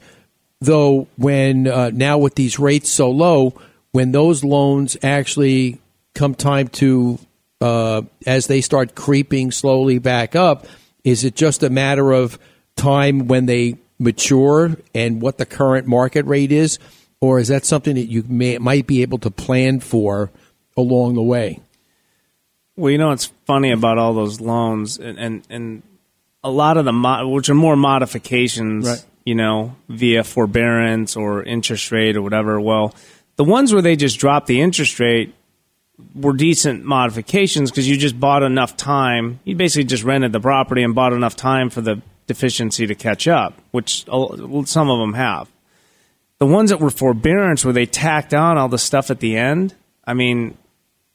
though, when now with these rates so low, when those loans actually come time to, as they start creeping slowly back up, is it just a matter of time when they mature and what the current market rate is? Or is that something that you might be able to plan for along the way? Well, you know what's funny about all those loans and a lot of the which are more modifications, right, you know, via forbearance or interest rate or whatever. Well, the ones where they just drop the interest rate were decent modifications because you just bought enough time. You basically just rented the property and bought enough time for the deficiency to catch up, which some of them have. The ones that were forbearance where they tacked on all the stuff at the end, I mean,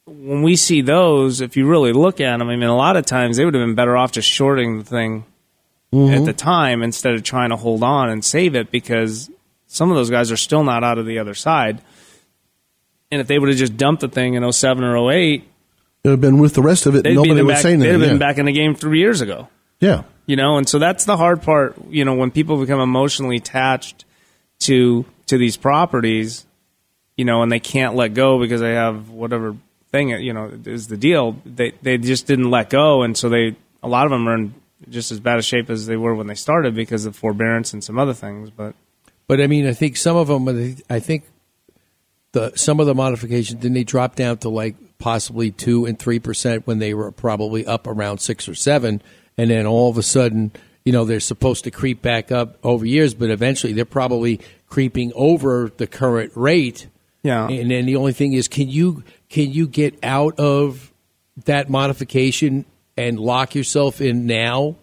when we see those, if you really look at them, I mean, a lot of times they would have been better off just shorting the thing at the time instead of trying to hold on and save it, because some of those guys are still not out of the other side. And if they would have just dumped the thing in 07 or 08, it would have been with the rest of it. Nobody would say anything. They'd have been back in the game 3 years ago. Yeah. You know, and so that's the hard part, you know, when people become emotionally attached to these properties, you know, and they can't let go because they have whatever thing, you know, is the deal. They just didn't let go, and so a lot of them are in just as bad a shape as they were when they started because of forbearance and some other things. But I mean, I think some of them, some of the modifications, didn't they drop down to like possibly 2 and 3% when they were probably up around 6 or 7, and then all of a sudden, you know, they're supposed to creep back up over years, but eventually they're probably creeping over the current rate. Yeah. And then the only thing is, can you get out of that modification and lock yourself in now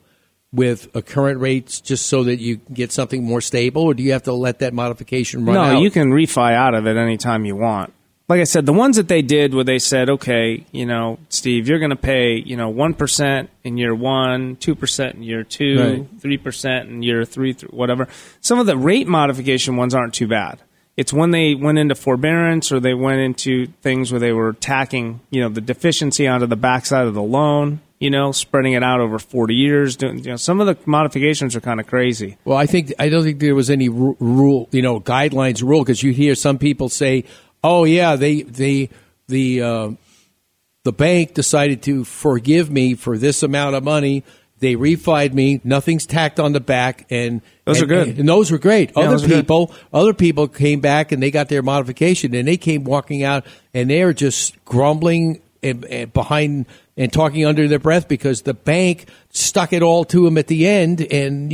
with a current rate just so that you get something more stable, or do you have to let that modification run out? No, you can refi out of it anytime you want. Like I said, the ones that they did where they said, okay, you know, Steve, you're going to pay, you know, 1% in year one, 2% in year two, right, 3% in year three, whatever. Some of the rate modification ones aren't too bad. It's when they went into forbearance or they went into things where they were tacking, you know, the deficiency onto the backside of the loan, you know, spreading it out over 40 years. Doing, you know, some of the modifications are kind of crazy. Well, I don't think there was any rule, you know, guidelines rule, because you hear some people say, oh yeah, the bank decided to forgive me for this amount of money. They refied me. Nothing's tacked on the back, and those are good. And those were great. Yeah, other people came back and they got their modification, and they came walking out, and they are just grumbling and behind and talking under their breath because the bank stuck it all to them at the end, and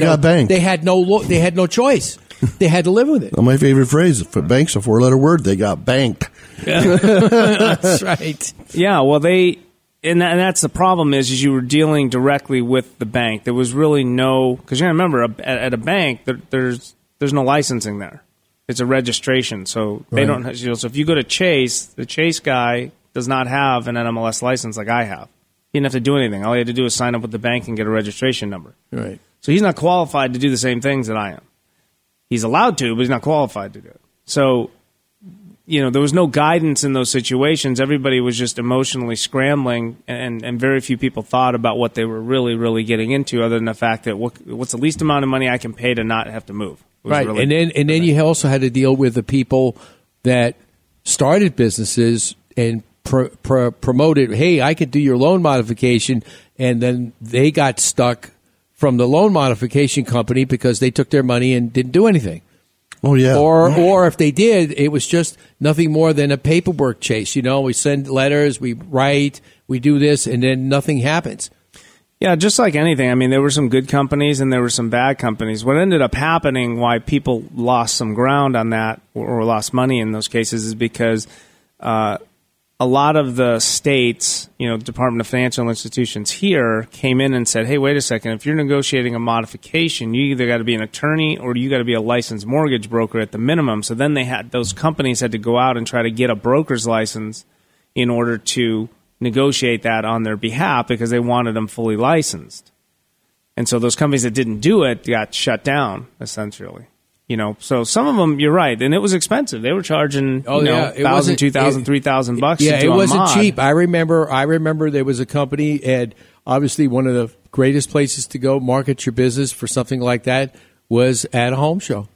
got banked. They had no choice. They had to live with it. Well, my favorite phrase, if bank's a four-letter word, they got banked. Yeah. That's right. Yeah, well, that's the problem is you were dealing directly with the bank. There was really no, because you remember, at a bank, there's no licensing there. It's a registration. So they don't, you know, so if you go to Chase, the Chase guy does not have an NMLS license like I have. He didn't have to do anything. All he had to do was sign up with the bank and get a registration number. Right. So he's not qualified to do the same things that I am. He's allowed to, but he's not qualified to do it. So, you know, there was no guidance in those situations. Everybody was just emotionally scrambling, and very few people thought about what they were really, really getting into, other than the fact that what's the least amount of money I can pay to not have to move. Right, really, and then you also had to deal with the people that started businesses and promoted, hey, I could do your loan modification, and then they got stuck from the loan modification company because they took their money and didn't do anything. Oh, yeah. Or if they did, it was just nothing more than a paperwork chase. You know, we send letters, we write, we do this, and then nothing happens. Yeah, just like anything. I mean, there were some good companies and there were some bad companies. What ended up happening, why people lost some ground on that or lost money in those cases, is because a lot of the states, you know, Department of Financial Institutions here came in and said, hey, wait a second, if you're negotiating a modification, you either got to be an attorney or you got to be a licensed mortgage broker at the minimum. So then those companies had to go out and try to get a broker's license in order to negotiate that on their behalf because they wanted them fully licensed. And so those companies that didn't do it got shut down, essentially. You know, so some of them, you're right, and it was expensive. They were charging, $1,000, $2,000, $3,000 Yeah, to do it wasn't mod. Cheap. I remember there was a company, and obviously one of the greatest places to go market your business for something like that was at a home show,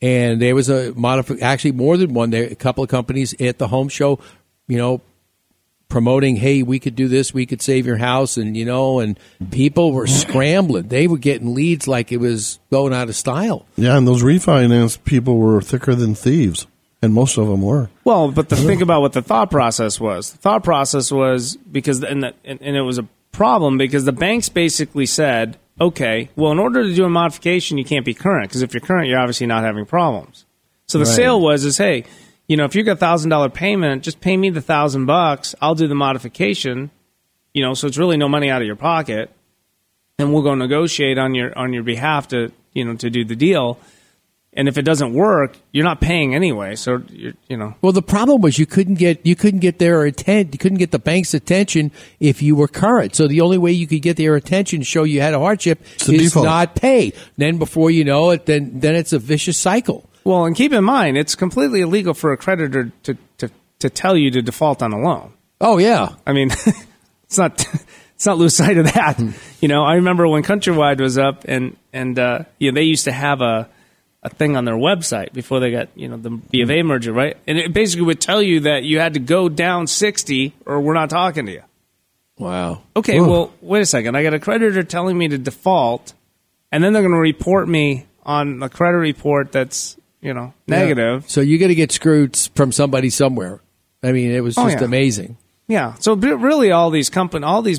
and there was a actually more than one. There a couple of companies at the home show, you know, promoting, hey, we could do this, we could save your house, and you know, and people were scrambling. They were getting leads like it was going out of style. Yeah, and those refinance people were thicker than thieves, and most of them were. Well, but think about what the thought process was. The thought process was because, and it was a problem because the banks basically said, okay, well, in order to do a modification, you can't be current because if you're current, you're obviously not having problems. So the sale was, hey, you know, if you got $1,000 payment, just pay me the $1,000. I'll do the modification. You know, so it's really no money out of your pocket, and we'll go negotiate on your behalf to, you know, to do the deal. And if it doesn't work, you're not paying anyway. So you know. Well, the problem was you couldn't get their attention. You couldn't get the bank's attention if you were current. So the only way you could get their attention, show you had a hardship, is not pay. Then before you know it, then it's a vicious cycle. Well, and keep in mind, it's completely illegal for a creditor to tell you to default on a loan. Oh yeah, I mean, let's not lose sight of that. You know, I remember when Countrywide was up, and you know, they used to have a thing on their website before they got, you know, the B of A merger, right? And it basically would tell you that you had to go down 60 or we're not talking to you. Wow. Okay, well, wait a second. I got a creditor telling me to default, and then they're going to report me on the credit report that's, you know, negative. Yeah. So you're going to get screwed from somebody somewhere. I mean, it was just amazing. Yeah. So really all these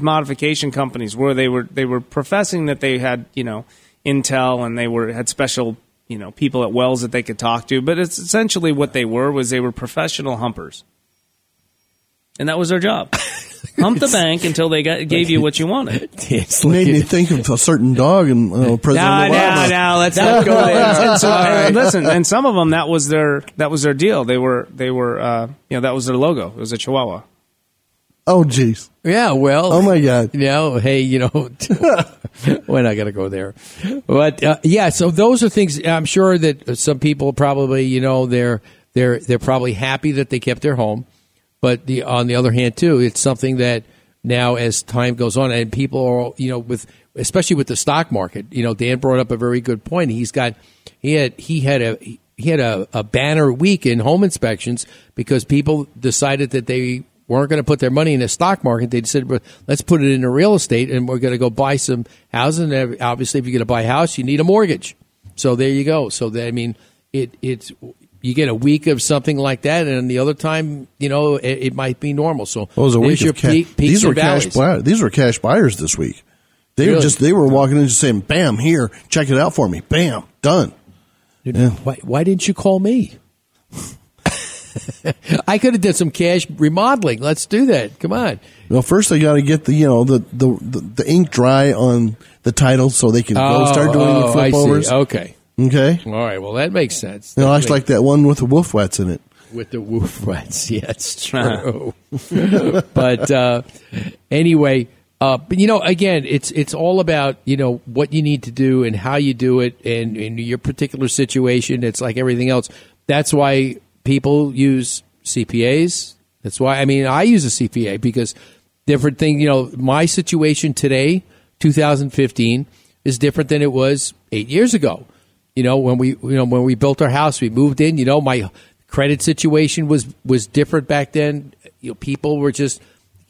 modification companies where they were professing that they had, you know, intel and had special, you know, people at Wells that they could talk to, but it's essentially what they were was they were professional humpers, and that was their job. Hump the bank until they gave you what you wanted. It made me think of a certain dog and President Obama. No, let's not go there. So, listen, and some of them that was their deal. They were you know, that was their logo. It was a Chihuahua. Oh jeez. Yeah, well. Oh my God. You know, hey, you know, we're not going to go there. But yeah, so those are things. I'm sure that some people probably, you know, they're probably happy that they kept their home, but on the other hand too, it's something that now as time goes on and people are, you know, especially with the stock market, you know, Dan brought up a very good point. He had a banner week in home inspections because people decided that they weren't going to put their money in the stock market. They said, well, let's put it into real estate, and we're going to go buy some houses. And obviously, if you're going to buy a house, you need a mortgage. So there you go. So, I mean, it's you get a week of something like that, and the other time, you know, it might be normal. So it was a week of peaks. These were cash buyers. These were cash buyers this week. They were walking in and just saying, bam, here, check it out for me. Bam, done. Yeah. Why didn't you call me? I could have did some cash remodeling. Let's do that. Come on. Well, first they got to get the ink dry on the title so they can go start doing the flip overs. Okay. All right. Well, that makes sense. No, it's like that one with the wolf rats in it. With the wolf rats, yeah, it's true. But anyway, but you know, again, it's all about, you know, what you need to do and how you do it, and in your particular situation, it's like everything else. That's why people use CPAs. That's why, I mean, I use a CPA because different thing, you know, my situation today, 2015, is different than it was 8 years ago. You know, when we built our house, we moved in, you know, my credit situation was different back then. You know, people were just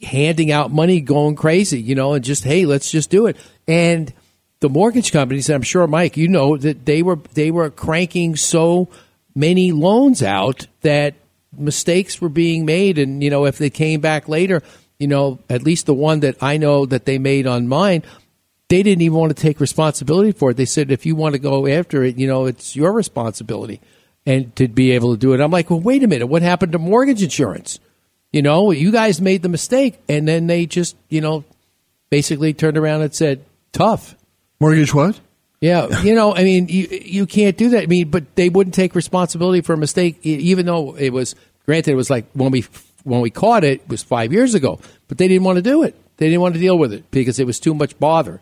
handing out money, going crazy, you know, and just, hey, let's just do it. And the mortgage companies, I'm sure, Mike, you know, that they were cranking so many loans out that mistakes were being made. And, you know, if they came back later, you know, at least the one that I know that they made on mine, they didn't even want to take responsibility for it. They said, if you want to go after it, you know, it's your responsibility and to be able to do it. I'm like, well, wait a minute. What happened to mortgage insurance? You know, you guys made the mistake. And then they just, you know, basically turned around and said, tough. Mortgage what? Yeah, you know, I mean, you can't do that. I mean, but they wouldn't take responsibility for a mistake, even though it was, granted, it was like when we when we caught it, it was 5 years ago. But they didn't want to do it. They didn't want to deal with it because it was too much bother.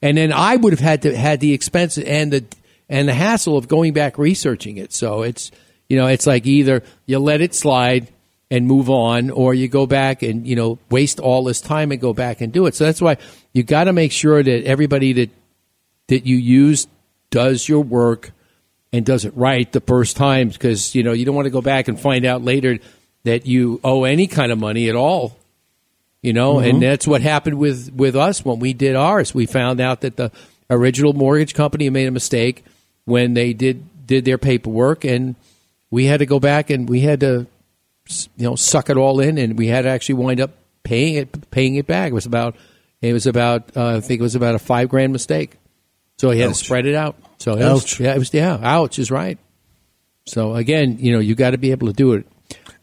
And then I would have had the expense and the hassle of going back researching it. So it's, you know, it's like either you let it slide and move on, or you go back and, you know, waste all this time and go back and do it. So that's why you got to make sure that everybody that you use does your work and does it right the first time, because, you know, you don't want to go back and find out later that you owe any kind of money at all, you know. Mm-hmm. And that's what happened with us when we did ours. We found out that the original mortgage company made a mistake when they did their paperwork, and we had to go back and we had to, you know, suck it all in, and we had to actually wind up paying it back. It was about I think it was about a $5,000 mistake. So he had to spread it out. So ouch is right. So again, you know, you got to be able to do it.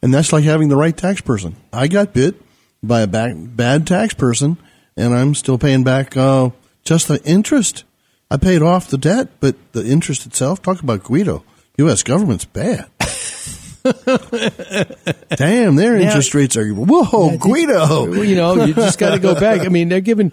And that's like having the right tax person. I got bit by a bad tax person, and I'm still paying back just the interest. I paid off the debt, but the interest itself, talk about Guido. U.S. government's bad. Damn, their interest rates are, whoa, Guido. You know, you just got to go back. I mean, they're giving,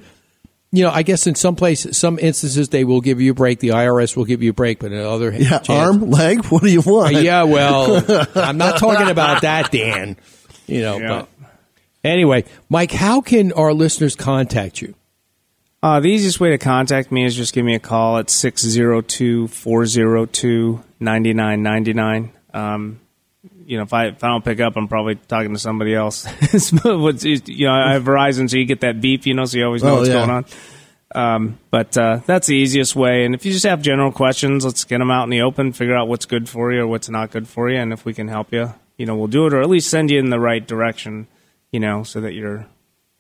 you know, I guess in some places, some instances, they will give you a break. The IRS will give you a break, but in other hands. Yeah, arm, leg, what do you want? Yeah, well, I'm not talking about that, Dan. You know, but anyway, Mike, how can our listeners contact you? The easiest way to contact me is just give me a call at 602-402-9999. You know, if I don't pick up, I'm probably talking to somebody else. You know, I have Verizon, so you get that beep, you know, so you always know what's going on. But that's the easiest way. And if you just have general questions, let's get them out in the open, figure out what's good for you or what's not good for you. And if we can help you, you know, we'll do it, or at least send you in the right direction, you know, so that you're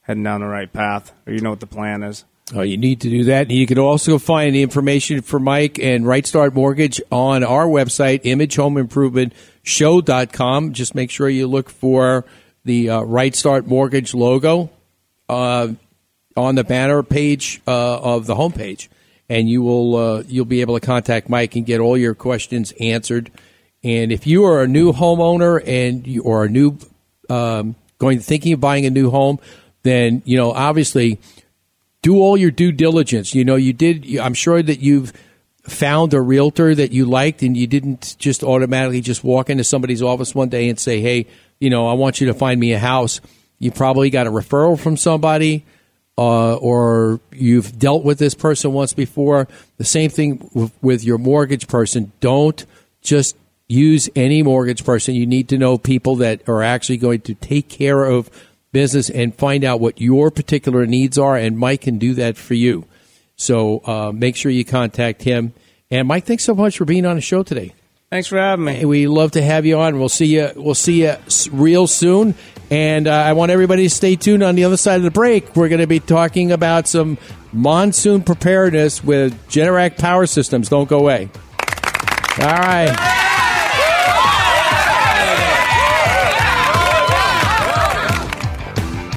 heading down the right path, or you know what the plan is. Oh, you need to do that. And you can also find the information for Mike and Right Start Mortgage on our website, imagehomeimprovement.show.com. Just make sure you look for the Right Start Mortgage logo on the banner page of the homepage, and you'll be able to contact Mike and get all your questions answered. And if you are a new homeowner and you are a new thinking of buying a new home, then, you know, obviously, do all your due diligence. You know, I'm sure that you've found a realtor that you liked, and you didn't just automatically just walk into somebody's office one day and say, hey, you know, I want you to find me a house. You probably got a referral from somebody, or you've dealt with this person once before. The same thing with your mortgage person. Don't just use any mortgage person. You need to know people that are actually going to take care of business and find out what your particular needs are, and Mike can do that for you. So make sure you contact him. And Mike, thanks so much for being on the show today. Thanks for having me. We love to have you on. We'll see you real soon. And I want everybody to stay tuned. On the other side of the break, we're going to be talking about some monsoon preparedness with Generac Power Systems. Don't go away. All right.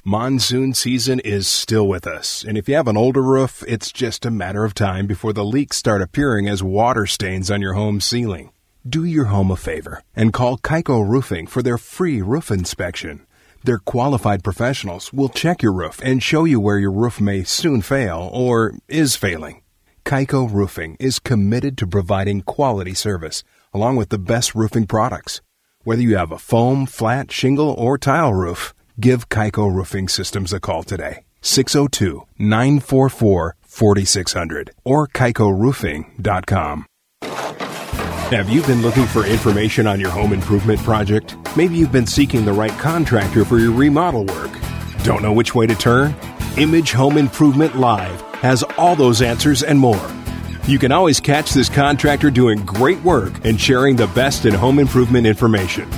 Monsoon season is still with us, and if you have an older roof, it's just a matter of time before the leaks start appearing as water stains on your home's ceiling. Do your home a favor and call Kaiko Roofing for their free roof inspection. Their qualified professionals will check your roof and show you where your roof may soon fail or is failing. Kaiko Roofing is committed to providing quality service along with the best roofing products. Whether you have a foam, flat, shingle, or tile roof, give Kaiko Roofing Systems a call today, 602-944-4600 or KaikoRoofing.com. Have you been looking for information on your home improvement project? Maybe you've been seeking the right contractor for your remodel work. Don't know which way to turn? Image Home Improvement Live has all those answers and more. You can always catch this contractor doing great work and sharing the best in home improvement information.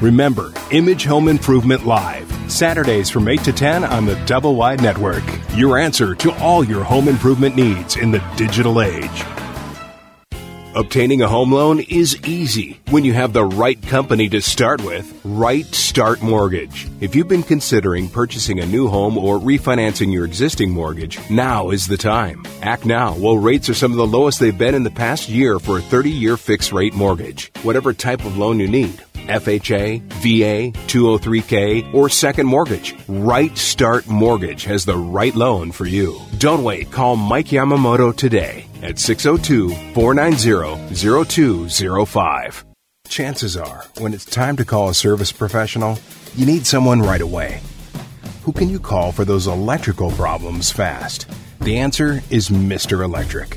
Remember, Image Home Improvement Live, Saturdays from 8 to 10 on the Double Wide Network. Your answer to all your home improvement needs in the digital age. Obtaining a home loan is easy when you have the right company to start with, Right Start Mortgage. If you've been considering purchasing a new home or refinancing your existing mortgage, now is the time. Act now while rates are some of the lowest they've been in the past year for a 30-year fixed-rate mortgage. Whatever type of loan you need, FHA, VA, 203K, or second mortgage, Right Start Mortgage has the right loan for you. Don't wait. Call Mike Yamamoto today at 602-490-0205. Chances are, when it's time to call a service professional, you need someone right away. Who can you call for those electrical problems fast? The answer is Mr. Electric,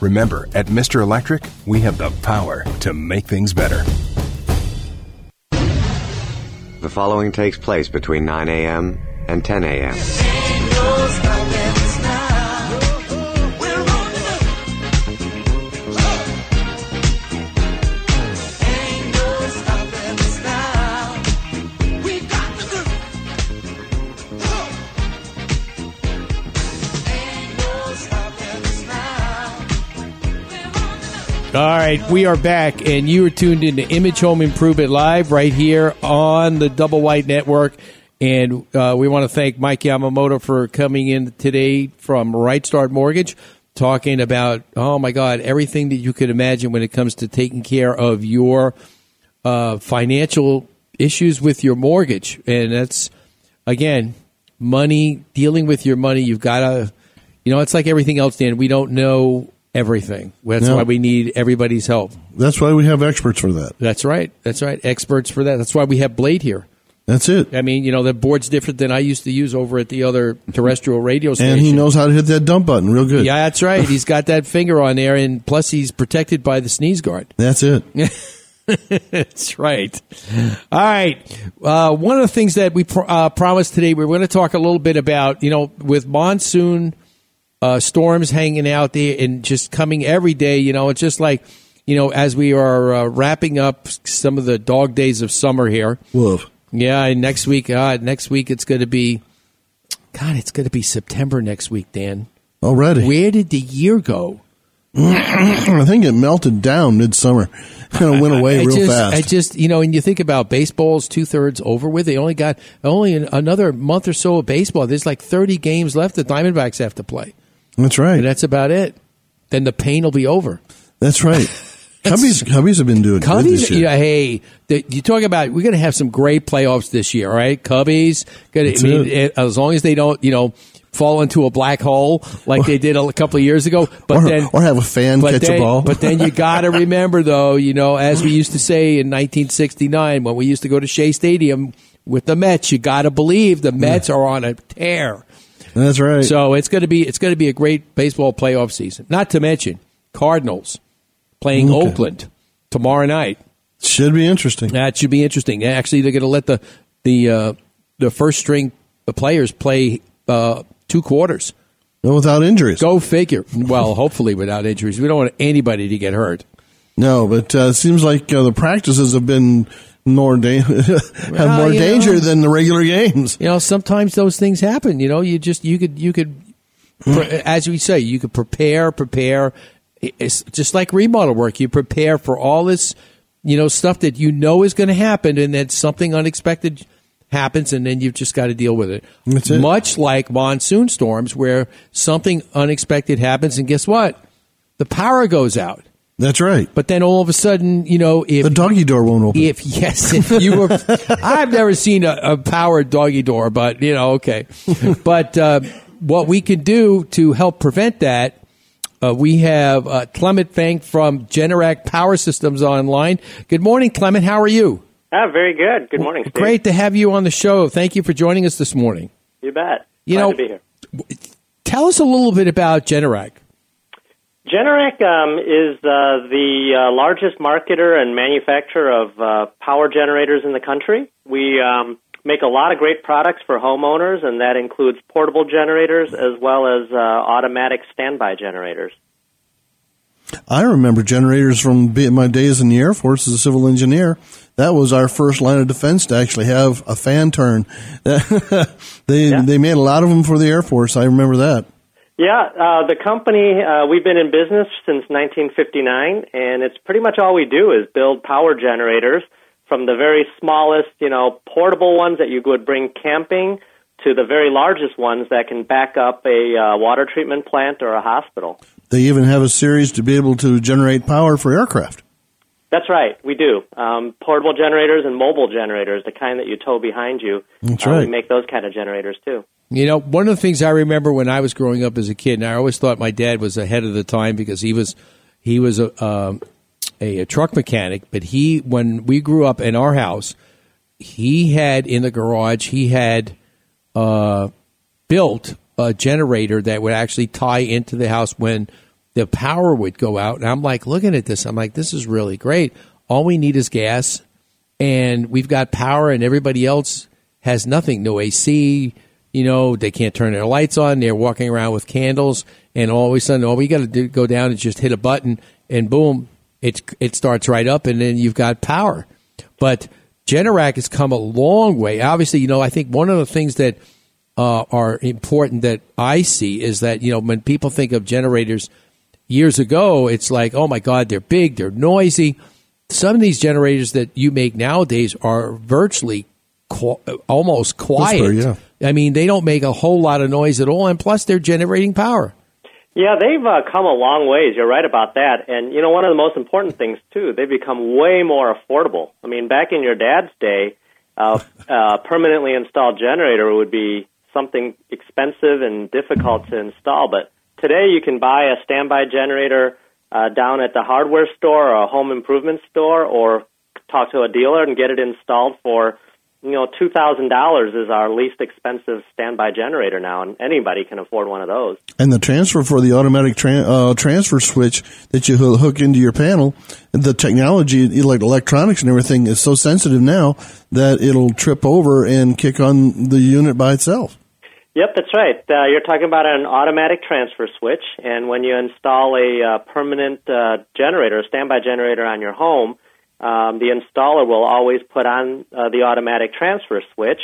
Remember, at Mr. Electric, we have the power to make things better. The following takes place between 9 a.m. and 10 a.m. All right, we are back, and you are tuned into Image Home Improvement Live right here on the Double Wide Network, and we want to thank Mike Yamamoto for coming in today from Right Start Mortgage, talking about, oh my God, everything that you could imagine when it comes to taking care of your financial issues with your mortgage, and that's, again, money, dealing with your money. You've got to, you know, it's like everything else, Dan, we don't know everything. That's why we need everybody's help. That's why we have experts for that. That's right. That's right. Experts for that. That's why we have Blade here. That's it. I mean, you know, the board's different than I used to use over at the other terrestrial radio station. And he knows how to hit that dump button real good. Yeah, that's right. He's got that finger on there, and plus he's protected by the sneeze guard. That's it. That's right. All right. One of the things that we promised today, we're going to talk a little bit about, you know, with monsoon storms hanging out there and just coming every day, you know, it's just like, you know, as we are wrapping up some of the dog days of summer here. Whoa. Yeah, and next week it's going to be, God, it's going to be September next week, Dan. Already. Where did the year go? I think it melted down midsummer. It went away real fast. I just, you know, and you think about baseball's 2/3 over with. They only got another month or so of baseball. There's like 30 games left the Diamondbacks have to play. That's right. And that's about it. Then the pain will be over. That's right. Cubbies have been doing good this year. Yeah, hey, you talk about, we're going to have some great playoffs this year, all right? Cubbies, as long as they don't, you know, fall into a black hole like they did a couple of years ago. Or have a fan catch a ball. But then you got to remember, though, you know, as we used to say in 1969 when we used to go to Shea Stadium with the Mets, you got to believe the Mets are on a tear. That's right. So it's going to be a great baseball playoff season. Not to mention Cardinals playing Oakland tomorrow night. Should be interesting. That should be interesting. Actually, they're going to let the first string players play two quarters. No, without injuries. Go figure. Well, hopefully without injuries. We don't want anybody to get hurt. No, but it seems like the practices have been more danger than the regular games. You know, sometimes those things happen. You know, you could as we say, you could prepare. It's just like remodel work. You prepare for all this, you know, stuff that you know is going to happen, and then something unexpected happens, and then you've just got to deal with it. That's it. Much like monsoon storms, where something unexpected happens, and guess what? The power goes out. That's right. But then all of a sudden, you know, if the doggy door won't open. If you were, I've never seen a powered doggy door, but you know, okay. But what we can do to help prevent that, we have Clement Feng from Generac Power Systems online. Good morning, Clement. How are you? Ah, very good. Good morning, Steve. Great to have you on the show. Thank you for joining us this morning. You bet. Glad to be here. Tell us a little bit about Generac. Generac is the largest marketer and manufacturer of power generators in the country. We make a lot of great products for homeowners, and that includes portable generators as well as automatic standby generators. I remember generators from my days in the Air Force as a civil engineer. that was our first line of defense to actually have a fan turn. They made a lot of them for the Air Force. I remember that. Yeah, the company, we've been in business since 1959, and it's pretty much all we do is build power generators from the very smallest, portable ones that you would bring camping to the very largest ones that can back up a water treatment plant or a hospital. They even have a series to be able to generate power for aircraft. That's right, we do. Portable generators and mobile generators, the kind that you tow behind you. That's right. We make those kind of generators, too. One of the things I remember when I was growing up as a kid, and I always thought my dad was ahead of the time because he was a truck mechanic, but when we grew up in our house, he had in the garage, built a generator that would actually tie into the house when the power would go out. And I'm like, looking at this, I'm like, this is really great. All we need is gas, and we've got power, and everybody else has nothing. No AC, they can't turn their lights on. They're walking around with candles, and all of a sudden, all we got to do go down and just hit a button, and boom, it starts right up, and then you've got power. But Generac has come a long way. Obviously, I think one of the things that are important that I see is that, when people think of generators years ago, it's like, oh, my God, they're big, they're noisy. Some of these generators that you make nowadays are virtually almost quiet. Whisper, yeah. I mean, they don't make a whole lot of noise at all, and plus they're generating power. Yeah, they've come a long ways. You're right about that. And, one of the most important things, too, they've become way more affordable. I mean, back in your dad's day, a permanently installed generator would be something expensive and difficult to install, but today you can buy a standby generator down at the hardware store or a home improvement store, or talk to a dealer and get it installed for, $2,000 is our least expensive standby generator now, and anybody can afford one of those. And the transfer for the automatic transfer switch that you hook into your panel, the technology, like electronics and everything, is so sensitive now that it'll trip over and kick on the unit by itself. Yep, that's right. You're talking about an automatic transfer switch, and when you install a permanent generator, a standby generator on your home, the installer will always put on the automatic transfer switch,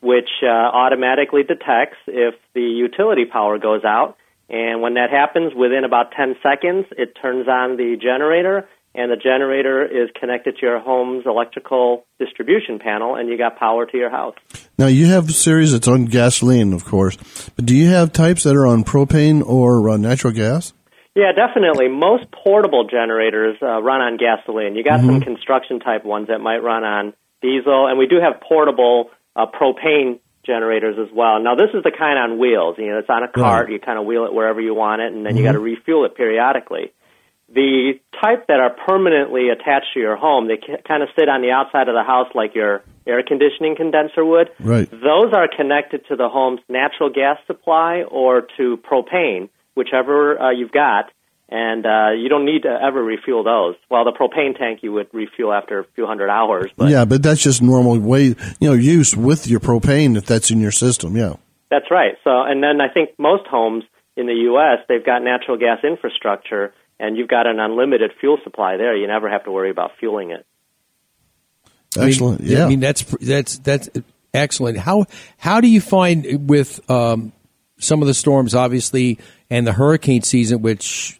which automatically detects if the utility power goes out. And when that happens, within about 10 seconds, it turns on the generator, and the generator is connected to your home's electrical distribution panel, and you got power to your house. Now, you have a series that's on gasoline, of course, but do you have types that are on propane or natural gas? Yeah, definitely. Most portable generators run on gasoline. You got some construction-type ones that might run on diesel, and we do have portable propane generators as well. Now, this is the kind on wheels. It's on a cart. Right. You kind of wheel it wherever you want it, and then you got to refuel it periodically. The type that are permanently attached to your home, they kind of sit on the outside of the house like your air conditioning condenser would. Right. Those are connected to the home's natural gas supply or to propane, whichever you've got, and you don't need to ever refuel those. Well, the propane tank you would refuel after a few hundred hours. But yeah, but that's just normal way, use with your propane if that's in your system, yeah. That's right. So, and then I think most homes in the U.S., they've got natural gas infrastructure, and you've got an unlimited fuel supply there. You never have to worry about fueling it. Excellent, yeah. I mean, that's excellent. How do you find with some of the storms, obviously, and the hurricane season, which,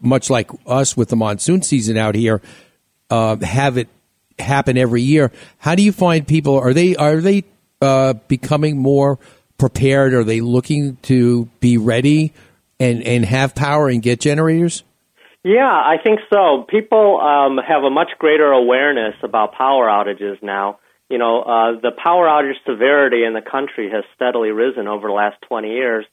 much like us with the monsoon season out here, have it happen every year. How do you find people, are they becoming more prepared? Are they looking to be ready and have power and get generators? Yeah, I think so. People have a much greater awareness about power outages now. The power outage severity in the country has steadily risen over the last 20 years.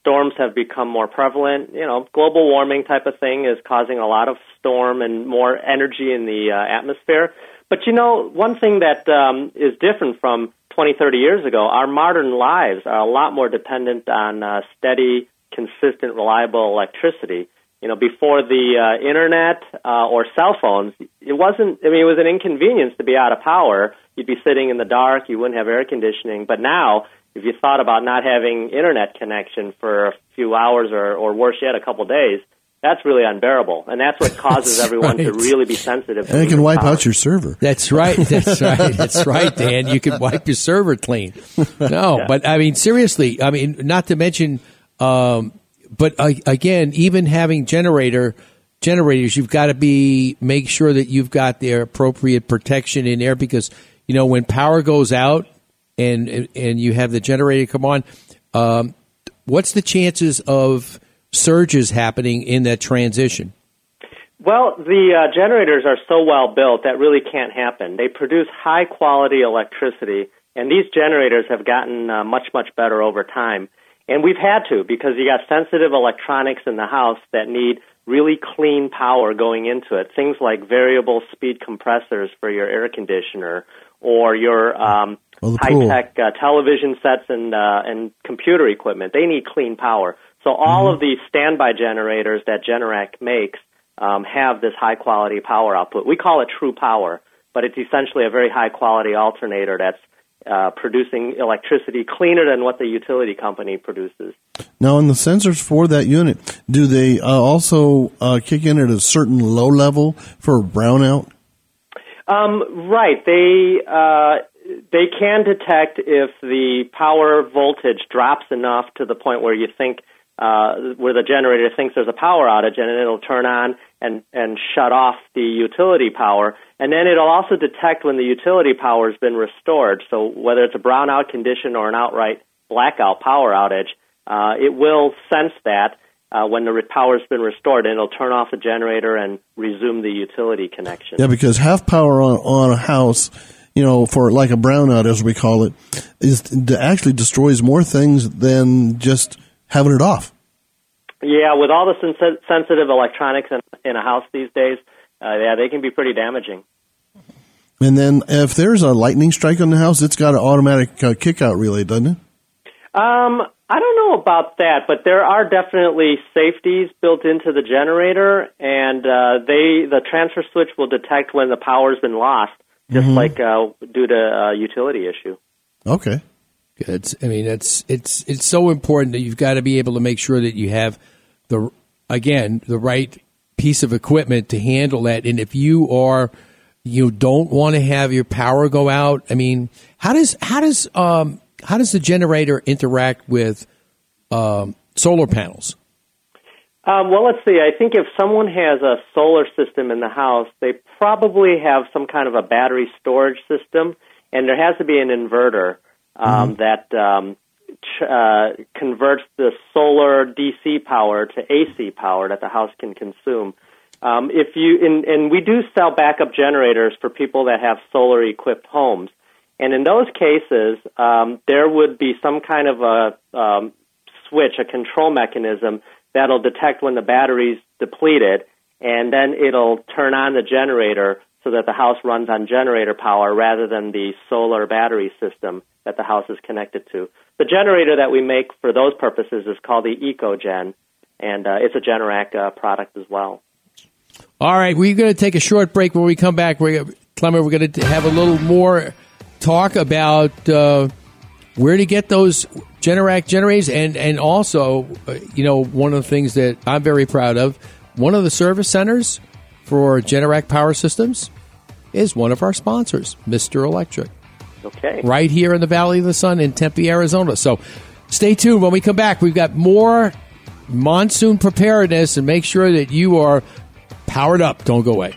Storms have become more prevalent. Global warming type of thing is causing a lot of storm and more energy in the atmosphere. But, one thing that is different from 20, 30 years ago, our modern lives are a lot more dependent on steady, consistent, reliable electricity. Before the Internet or cell phones, it was an inconvenience to be out of power. You'd be sitting in the dark. You wouldn't have air conditioning. But now, if you thought about not having Internet connection for a few hours or worse yet, a couple days, That's really unbearable, and that's what causes everyone to really be sensitive. And it can wipe out your server. That's right. That's right. That's right, Dan. You can wipe your server clean. No, yeah. But I mean, seriously. I mean, not to mention, again, even having generators, you've got to make sure that you've got their appropriate protection in there, because you know when power goes out and you have the generator come on, what's the chances of surges happening in that transition? Well, the generators are so well built that really can't happen. They produce high-quality electricity, and these generators have gotten much, much better over time. And we've had to, because you got sensitive electronics in the house that need really clean power going into it, things like variable speed compressors for your air conditioner or your high-tech television sets and computer equipment. They need clean power. So all of these standby generators that Generac makes have this high-quality power output. We call it true power, but it's essentially a very high-quality alternator that's producing electricity cleaner than what the utility company produces. Now, in the sensors for that unit, do they also kick in at a certain low level for brownout? Right. They can detect if the power voltage drops enough to the point where you think where the generator thinks there's a power outage, and it'll turn on and shut off the utility power. And then it'll also detect when the utility power has been restored. So whether it's a brownout condition or an outright blackout power outage, it will sense that when the power has been restored, and it'll turn off the generator and resume the utility connection. Yeah, because half power on a house, you know, for like a brownout, as we call it, actually destroys more things than just having it off. Yeah, with all the sensitive electronics in a house these days, they can be pretty damaging. And then if there's a lightning strike on the house, it's got an automatic kick-out relay, doesn't it? I don't know about that, but there are definitely safeties built into the generator, and the transfer switch will detect when the power's been lost, just like due to a utility issue. Okay. Good. I mean, it's so important that you've got to be able to make sure that you have the right piece of equipment to handle that. And if you don't want to have your power go out, I mean, how does the generator interact with solar panels? Well, let's see. I think if someone has a solar system in the house, they probably have some kind of a battery storage system, and there has to be an inverter that converts the solar DC power to AC power that the house can consume. And we do sell backup generators for people that have solar-equipped homes, and in those cases, there would be some kind of a switch, a control mechanism that'll detect when the battery's depleted, and then it'll turn on the generator so that the house runs on generator power rather than the solar battery system that the house is connected to. The generator that we make for those purposes is called the EcoGen, and it's a Generac product as well. All right, we're going to take a short break. When we come back, Clement, we're going to have a little more talk about where to get those Generac generators, and also, one of the things that I'm very proud of, one of the service centers for Generac Power Systems is one of our sponsors, Mr. Electric. Okay. Right here in the Valley of the Sun in Tempe, Arizona. So stay tuned. When we come back, we've got more monsoon preparedness, and make sure that you are powered up. Don't go away.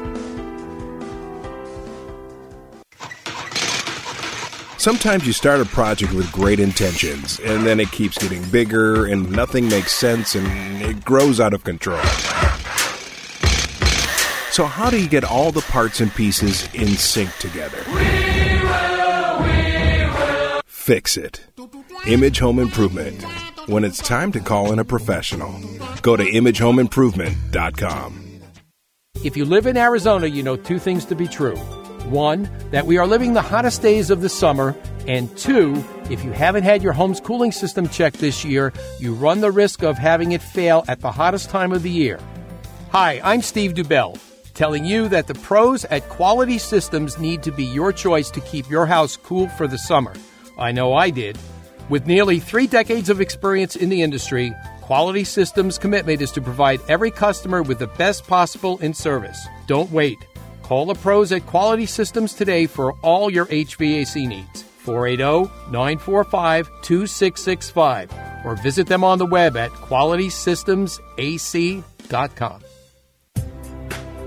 Sometimes you start a project with great intentions, and then it keeps getting bigger, and nothing makes sense, and it grows out of control. So how do you get all the parts and pieces in sync together? We will. Fix it. Image Home Improvement. When it's time to call in a professional, go to imagehomeimprovement.com. If you live in Arizona, you know two things to be true. One, that we are living the hottest days of the summer. And two, if you haven't had your home's cooling system checked this year, you run the risk of having it fail at the hottest time of the year. Hi, I'm Steve Dubell, telling you that the pros at Quality Systems need to be your choice to keep your house cool for the summer. I know I did. With nearly 3 decades of experience in the industry, Quality Systems' commitment is to provide every customer with the best possible in service. Don't wait. Call the pros at Quality Systems today for all your HVAC needs. 480-945-2665 or visit them on the web at QualitySystemsAC.com.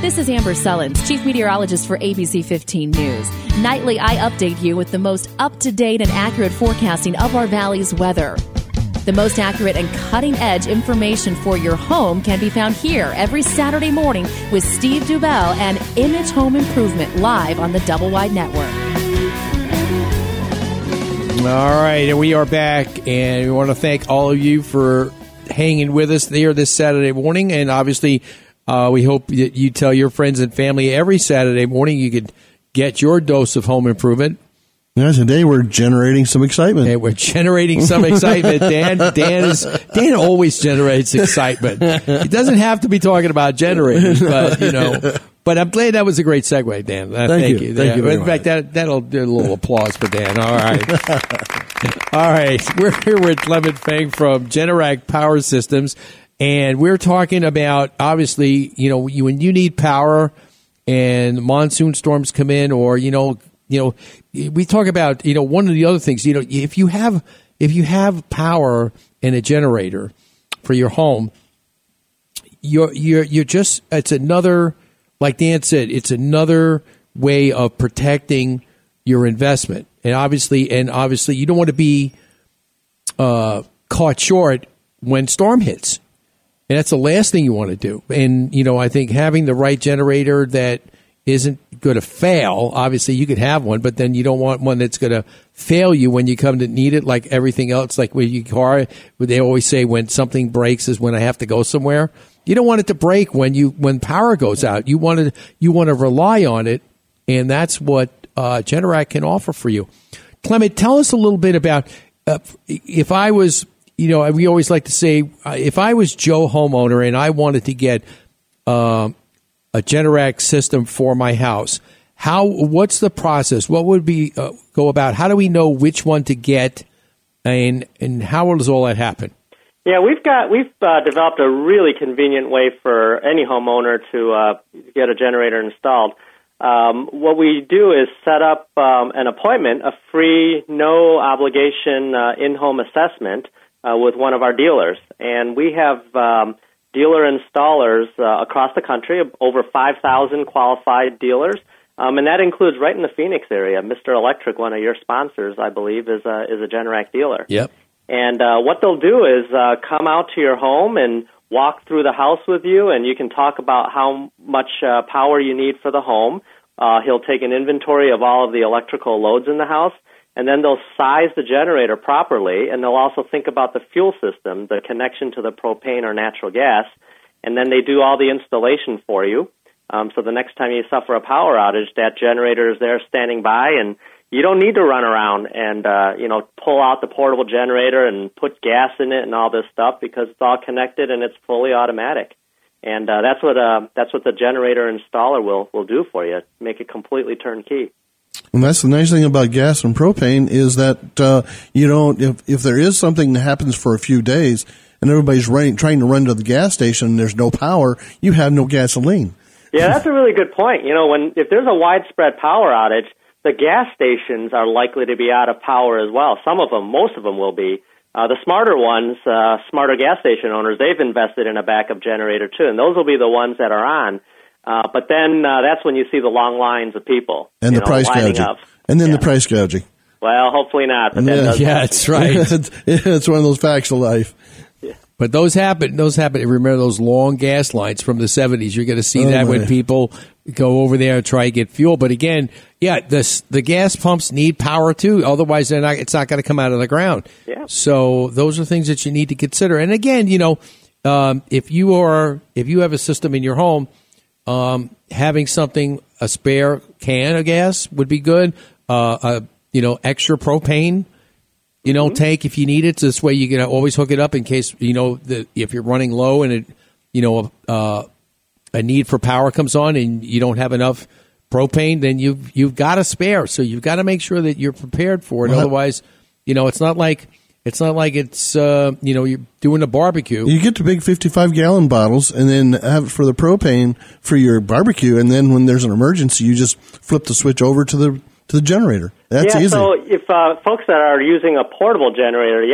This is Amber Sullins, Chief Meteorologist for ABC 15 News. Nightly, I update you with the most up-to-date and accurate forecasting of our valley's weather. The most accurate and cutting-edge information for your home can be found here every Saturday morning with Steve Dubell and Image Home Improvement live on the Double Wide Network. All right, and we are back, and we want to thank all of you for hanging with us here this Saturday morning, and obviously... we hope that you tell your friends and family every Saturday morning you could get your dose of home improvement. Yeah, today we're generating some excitement. Hey, we're generating some excitement. Dan always generates excitement. He doesn't have to be talking about generators, but you know. But I'm glad that was a great segue, Dan. Thank you. Thank you. In fact, that'll do a little applause for Dan. All right. All right. We're here with Clement Feng from Generac Power Systems. And we're talking about, obviously, you know, when you need power and monsoon storms come in, or, you know, we talk about, you know, one of the other things, you know, if you have power in a generator for your home, you're just, it's another, like Dan said, it's another way of protecting your investment. And obviously you don't want to be caught short when storm hits. And that's the last thing you want to do. And, you know, I think having the right generator that isn't going to fail, obviously you could have one, but then you don't want one that's going to fail you when you come to need it, like everything else. Like with your car, they always say when something breaks is when I have to go somewhere. You don't want it to break when power goes out. You want to rely on it, and that's what Generac can offer for you. Clement, tell us a little bit about if I was... You know, we always like to say, if I was Joe homeowner and I wanted to get a Generac system for my house, what's the process? What would be go about? How do we know which one to get, and how does all that happen? Yeah, we've developed a really convenient way for any homeowner to get a generator installed. What we do is set up an appointment, a free, no obligation in-home assessment. With one of our dealers. And we have dealer installers across the country, over 5,000 qualified dealers, and that includes right in the Phoenix area. Mr. Electric, one of your sponsors, I believe, is a Generac dealer. Yep. And what they'll do is come out to your home and walk through the house with you, and you can talk about how much power you need for the home. He'll take an inventory of all of the electrical loads in the house, and then they'll size the generator properly, and they'll also think about the fuel system, the connection to the propane or natural gas, and then they do all the installation for you. So the next time you suffer a power outage, that generator is there standing by, and you don't need to run around and pull out the portable generator and put gas in it and all this stuff, because it's all connected and it's fully automatic. And that's what the generator installer will do for you, make it completely turnkey. And that's the nice thing about gas and propane is that, you don't, if there is something that happens for a few days and everybody's trying to run to the gas station and there's no power, you have no gasoline. Yeah, that's a really good point. You know, if there's a widespread power outage, the gas stations are likely to be out of power as well. Some of them, most of them will be. The smarter ones, smarter gas station owners, they've invested in a backup generator too, and those will be the ones that are on. But then that's when you see the long lines of people. And the price gouging. And then the price gouging. Well, hopefully not. But that's right. It's one of those facts of life. Yeah. But those happen. Remember those long gas lines from the 70s. You're going to see that when people go over there and try to get fuel. But again, the gas pumps need power too. Otherwise, it's not going to come out of the ground. Yeah. So those are things that you need to consider. And again, if you have a system in your home, having a spare can of gas would be good. Extra propane, tank if you need it. So this way you can always hook it up in case, if you're running low and, a need for power comes on and you don't have enough propane, then you've got a spare. So you've got to make sure that you're prepared for it. Well, otherwise, it's not like you're doing a barbecue. You get the big 55-gallon bottles and then have it for the propane for your barbecue. And then when there's an emergency, you just flip the switch over to the generator. That's easy. So if folks that are using a portable generator,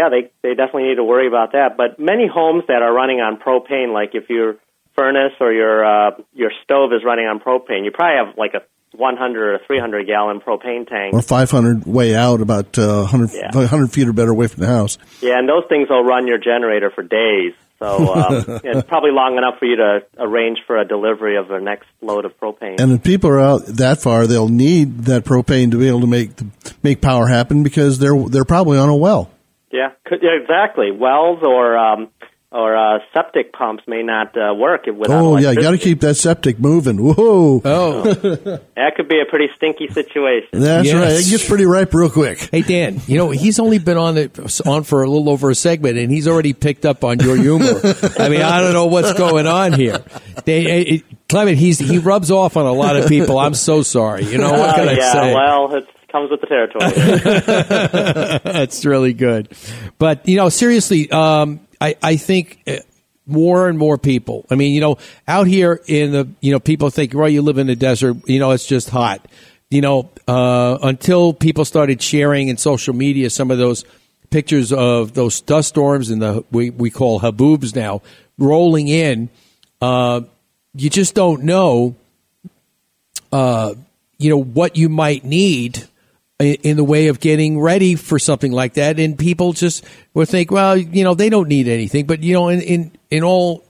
they definitely need to worry about that. But many homes that are running on propane, like if your furnace or your stove is running on propane, you probably have like a 100 or 300-gallon propane tank. Or 500 way out, about 100 feet or better away from the house. Yeah, and those things will run your generator for days. So it's probably long enough for you to arrange for a delivery of the next load of propane. And if people are out that far, they'll need that propane to be able to make power happen because they're probably on a well. Yeah, exactly. Wells or septic pumps may not work without electricity. You got to keep that septic moving. Whoa! Oh, that could be a pretty stinky situation. That's right. It gets pretty ripe real quick. Hey Dan, he's only been on for a little over a segment, and he's already picked up on your humor. I mean, I don't know what's going on here. Clement, he rubs off on a lot of people. I'm so sorry. What can I say? Well, it comes with the territory. That's really good, but seriously. I think more and more people, out here in the, people think, well, you live in the desert, it's just hot. Until people started sharing in social media some of those pictures of those dust storms and we call haboobs now rolling in, you just don't know, what you might need in the way of getting ready for something like that. And people just would think, well, they don't need anything. But, in all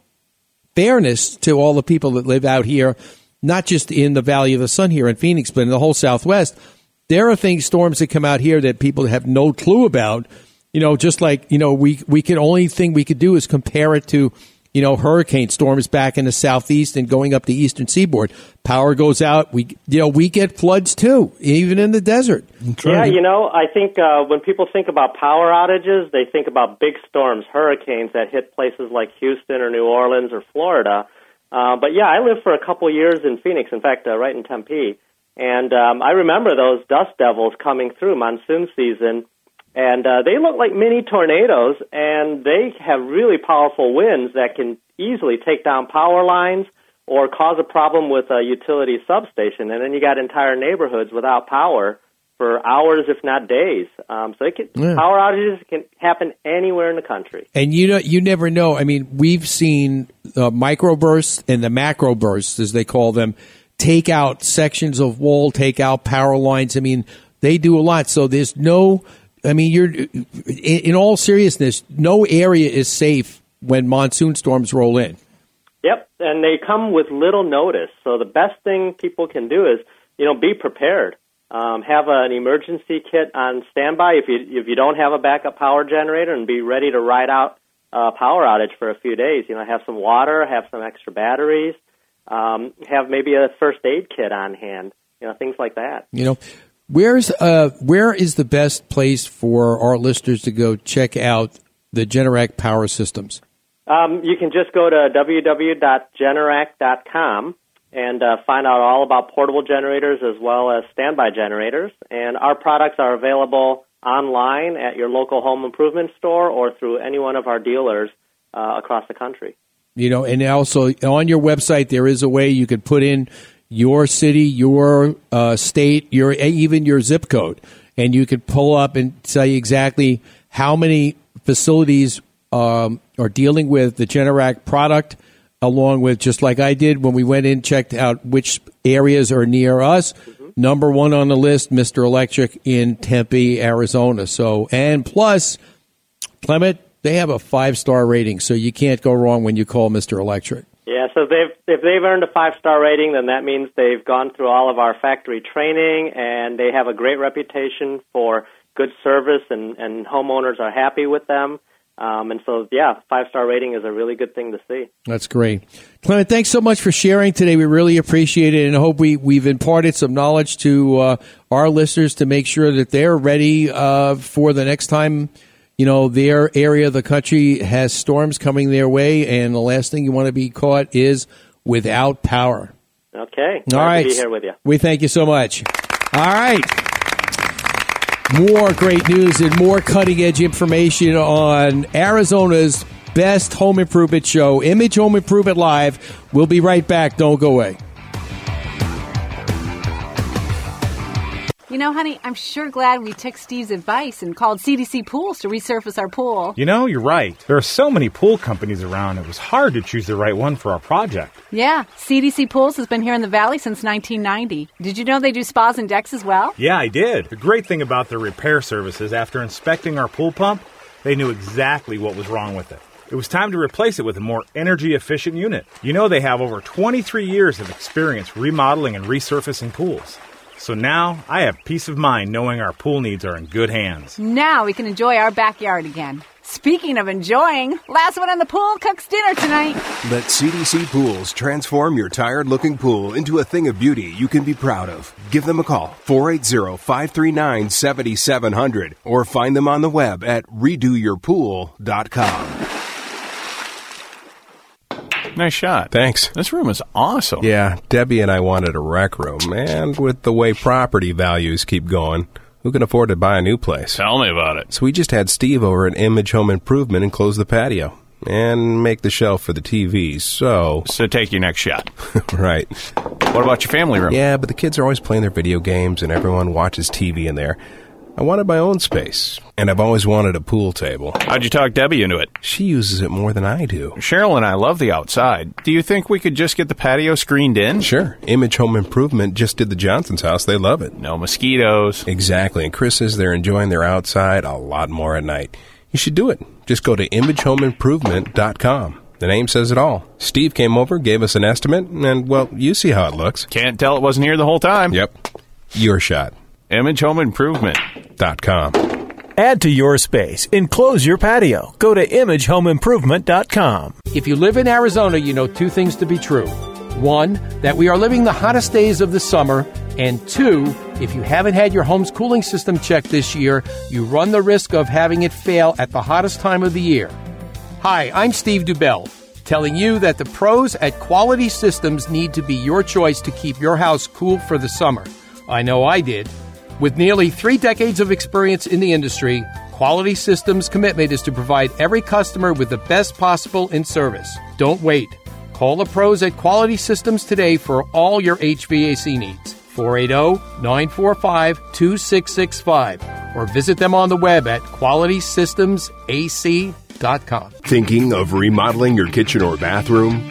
fairness to all the people that live out here, not just in the Valley of the Sun here in Phoenix, but in the whole Southwest, there are storms that come out here that people have no clue about. Just like, we could only thing we could do is compare it to, hurricane storms back in the Southeast and going up the Eastern Seaboard. Power goes out. We get floods too, even in the desert. Yeah, I think when people think about power outages, they think about big storms, hurricanes that hit places like Houston or New Orleans or Florida. But I lived for a couple years in Phoenix, in fact, right in Tempe. And I remember those dust devils coming through monsoon season. And they look like mini tornadoes, and they have really powerful winds that can easily take down power lines or cause a problem with a utility substation. And then you got entire neighborhoods without power for hours, if not days. Power outages can happen anywhere in the country. And you never know. I mean, we've seen the microbursts and the macrobursts, as they call them, take out sections of wall, take out power lines. I mean, they do a lot. So there's no... I mean, in all seriousness, no area is safe when monsoon storms roll in. Yep, and they come with little notice. So the best thing people can do is, be prepared. Have an emergency kit on standby if you don't have a backup power generator, and be ready to ride out a power outage for a few days. Have some water, have some extra batteries, have maybe a first aid kit on hand. Things like that. Where is the best place for our listeners to go check out the Generac Power Systems? You can just go to www.generac.com and find out all about portable generators as well as standby generators. And our products are available online at your local home improvement store or through any one of our dealers across the country. And also on your website, there is a way you could put in your city, your state, even your zip code. And you could pull up and tell you exactly how many facilities are dealing with the Generac product along with, just like I did when we went in, checked out which areas are near us. Mm-hmm. Number one on the list, Mr. Electric in Tempe, Arizona. So, and plus, Clement, they have a 5-star rating, so you can't go wrong when you call Mr. Electric. Yeah, so if they've earned a 5-star rating, then that means they've gone through all of our factory training, and they have a great reputation for good service, and homeowners are happy with them. And so, yeah, 5-star rating is a really good thing to see. That's great. Clement, thanks so much for sharing today. We really appreciate it, and hope we've imparted some knowledge to our listeners to make sure that they're ready for the next time, you know, their area of the country has storms coming their way, and the last thing you want to be caught is without power. Okay. All right. Glad to be here with you. We thank you so much. All right. More great news and more cutting-edge information on Arizona's best home improvement show, Image Home Improvement Live. We'll be right back. Don't go away. You know, honey, I'm sure glad we took Steve's advice and called CDC Pools to resurface our pool. You know, you're right. There are so many pool companies around, it was hard to choose the right one for our project. Yeah, CDC Pools has been here in the Valley since 1990. Did you know they do spas and decks as well? Yeah, I did. The great thing about their repair services, after inspecting our pool pump, they knew exactly what was wrong with it. It was time to replace it with a more energy-efficient unit. You know, they have over 23 years of experience remodeling and resurfacing pools. So now I have peace of mind knowing our pool needs are in good hands. Now we can enjoy our backyard again. Speaking of enjoying, last one in the pool cooks dinner tonight. Let CDC Pools transform your tired-looking pool into a thing of beauty you can be proud of. Give them a call, 480-539-7700, or find them on the web at redoyourpool.com. Nice shot. Thanks. This room is awesome. Yeah, Debbie and I wanted a rec room, and with the way property values keep going, who can afford to buy a new place? Tell me about it. So we just had Steve over at Image Home Improvement and closed the patio and make the shelf for the TV, So take your next shot. Right. What about your family room? Yeah, but the kids are always playing their video games, and everyone watches TV in there. I wanted my own space, and I've always wanted a pool table. How'd you talk Debbie into it? She uses it more than I do. Cheryl and I love the outside. Do you think we could just get the patio screened in? Sure. Image Home Improvement just did the Johnson's house. They love it. No mosquitoes. Exactly. And Chris says they're enjoying their outside a lot more at night. You should do it. Just go to imagehomeimprovement.com. The name says it all. Steve came over, gave us an estimate, and, well, you see how it looks. Can't tell it wasn't here the whole time. Yep. Your shot. ImageHomeImprovement.com. Add to your space. Enclose your patio. Go to ImageHomeImprovement.com. If you live in Arizona, you know two things to be true. One, that we are living the hottest days of the summer. And two, if you haven't had your home's cooling system checked this year, you run the risk of having it fail at the hottest time of the year. Hi, I'm Steve Dubell, telling you that the pros at Quality Systems need to be your choice to keep your house cool for the summer. I know I did. With nearly 3 decades of experience in the industry, Quality Systems' commitment is to provide every customer with the best possible in service. Don't wait. Call the pros at Quality Systems today for all your HVAC needs. 480-945-2665. Or visit them on the web at QualitySystemsAC.com. Thinking of remodeling your kitchen or bathroom?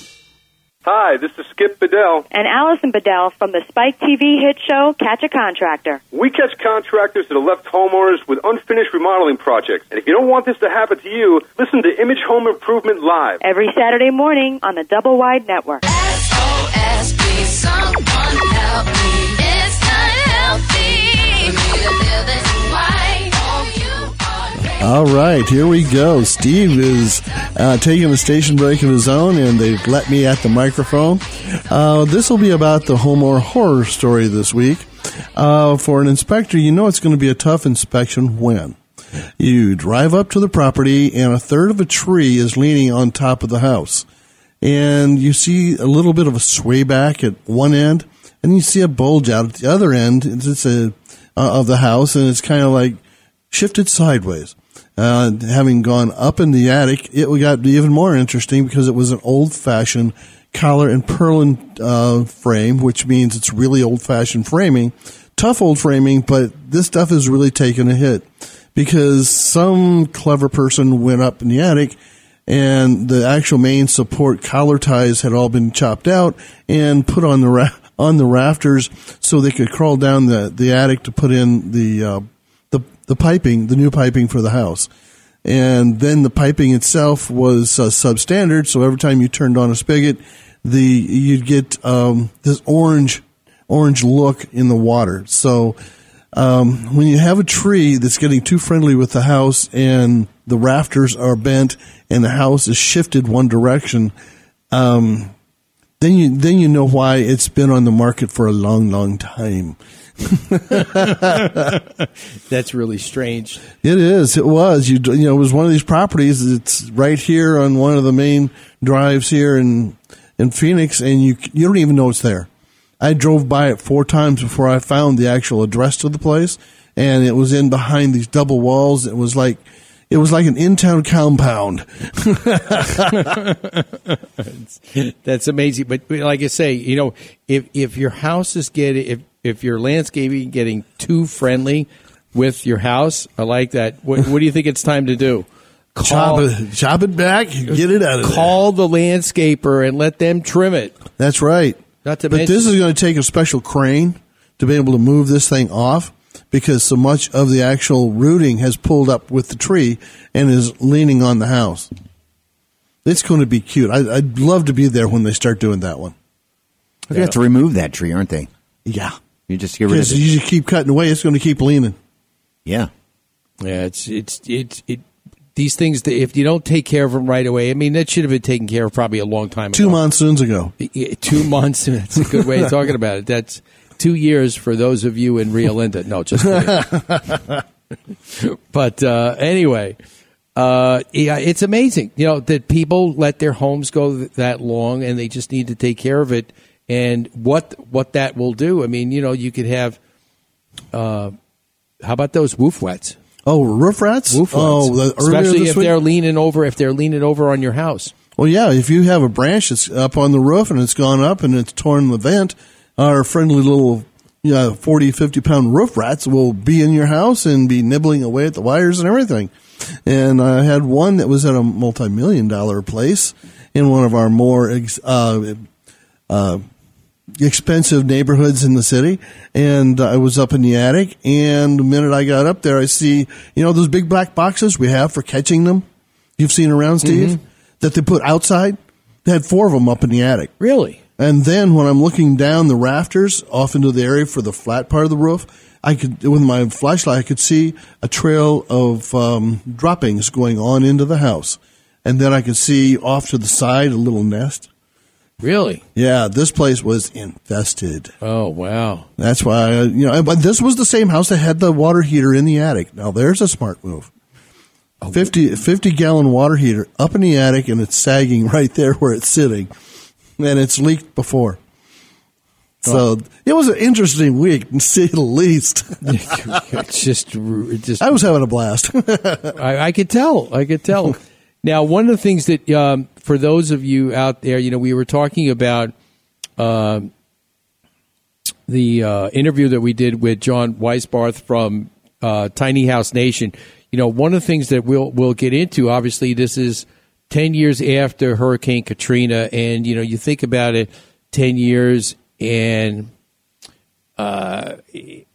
Hi, this is Skip Bedell. And Allison Bedell from the Spike TV hit show, Catch a Contractor. We catch contractors that have left homeowners with unfinished remodeling projects. And if you don't want this to happen to you, listen to Image Home Improvement Live. Every Saturday morning on the Double Wide Network. SOSB. Please, someone help me. It's not healthy for me to live this way. All right, here we go. Steve is taking a station break of his own, and they've let me at the microphone. This will be about the homeowner horror story this week. For an inspector, you know it's going to be a tough inspection when you drive up to the property, and a third of a tree is leaning on top of the house. And you see a little bit of a sway back at one end, and you see a bulge out at the other end of the house, and it's kind of like shifted sideways. Having gone up in the attic, it got even more interesting because it was an old-fashioned collar and purlin frame, which means it's really old-fashioned framing, tough old framing, but this stuff is really taking a hit because some clever person went up in the attic and the actual main support collar ties had all been chopped out and put on the rafters so they could crawl down the attic to put in the piping, the new piping for the house. And then the piping itself was substandard, so every time you turned on a spigot, you'd get this orange look in the water. So when you have a tree that's getting too friendly with the house and the rafters are bent and the house is shifted one direction, then you know why it's been on the market for a long, long time. That's really strange. It is. It was. You know, it was one of these properties. It's right here on one of the main drives here in Phoenix, and you don't even know it's there. I drove by it 4 times before I found the actual address to the place, and it was in behind these double walls. It was like an in-town compound. That's amazing. But like I say, you know, if your house is getting if your landscaping getting too friendly with your house, I like that. What do you think it's time to do? Chop it back, get it out of there. Call the landscaper and let them trim it. That's right. But this is going to take a special crane to be able to move this thing off because so much of the actual rooting has pulled up with the tree and is leaning on the house. It's going to be cute. I'd love to be there when they start doing that one. They have to remove that tree, aren't they? Yeah. You just get rid of it. You just keep cutting away, it's going to keep leaning. Yeah. Yeah, it's these things, if you don't take care of them right away, I mean, that should have been taken care of probably a long time ago. 2 monsoons ago. 2 monsoons. That's a good way of talking about it. That's 2 years for those of you in Rio Linda. No, just kidding. But anyway, yeah, it's amazing, you know, that people let their homes go that long and they just need to take care of it. And what that will do, I mean, you know, you could have, how about those woof rats? Oh, roof rats? Woof rats. Oh, especially if they're leaning over on your house. Well, yeah, if you have a branch that's up on the roof and it's gone up and it's torn the vent, our friendly little 40, 50-pound roof rats will be in your house and be nibbling away at the wires and everything. And I had one that was at a multi-million-dollar place in one of our more expensive neighborhoods in the city, and I was up in the attic, and the minute I got up there, I see, you know, those big black boxes we have for catching them you've seen around, Steve, mm-hmm. that they put outside? They had 4 of them up in the attic. Really? And then when I'm looking down the rafters off into the area for the flat part of the roof, I could, with my flashlight, I could see a trail of droppings going on into the house, and then I could see off to the side a little nest. Really? Yeah, this place was infested. Oh, wow. That's why, you know, but this was the same house that had the water heater in the attic. Now, there's a smart move. 50-gallon water heater up in the attic, and it's sagging right there where it's sitting, and it's leaked before. So it was an interesting week, to say the least. Just I was having a blast. I could tell. Now, one of the things that for those of you out there, you know, we were talking about the interview that we did with John Weisbarth from Tiny House Nation. You know, one of the things that we'll get into, obviously, this is 10 years after Hurricane Katrina. And, you know, you think about it, 10 years and 80%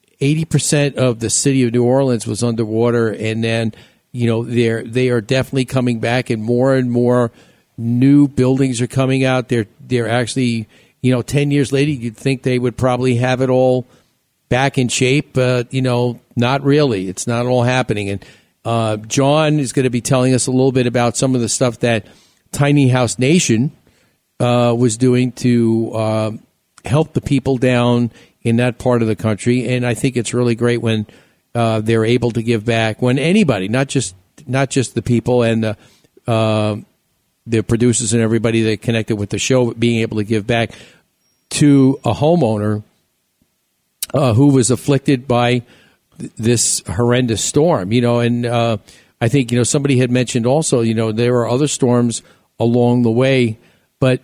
of the city of New Orleans was underwater. And then, you know, they are definitely coming back, and more new buildings are coming out. They're actually you know, 10 years later, you'd think they would probably have it all back in shape, but, you know, not really. It's not all happening. And John is going to be telling us a little bit about some of the stuff that Tiny House Nation was doing to help the people down in that part of the country. And I think it's really great when they're able to give back, when anybody, not just the people and the producers and everybody that connected with the show, being able to give back to a homeowner who was afflicted by this horrendous storm, you know. And I think, you know, somebody had mentioned also, you know, there were other storms along the way, but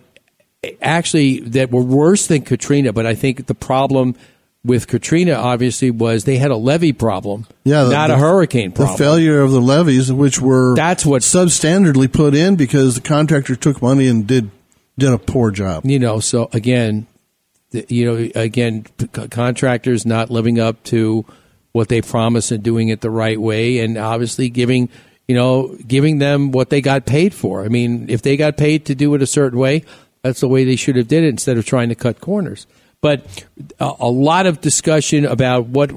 actually that were worse than Katrina. But I think the problem with Katrina, obviously, was they had a levee problem, not a hurricane problem. The failure of the levees, which were substandardly put in because the contractor took money and did a poor job. You know, so again, contractors not living up to what they promised and doing it the right way, and obviously giving them what they got paid for. I mean, if they got paid to do it a certain way, that's the way they should have did it instead of trying to cut corners. But a lot of discussion about what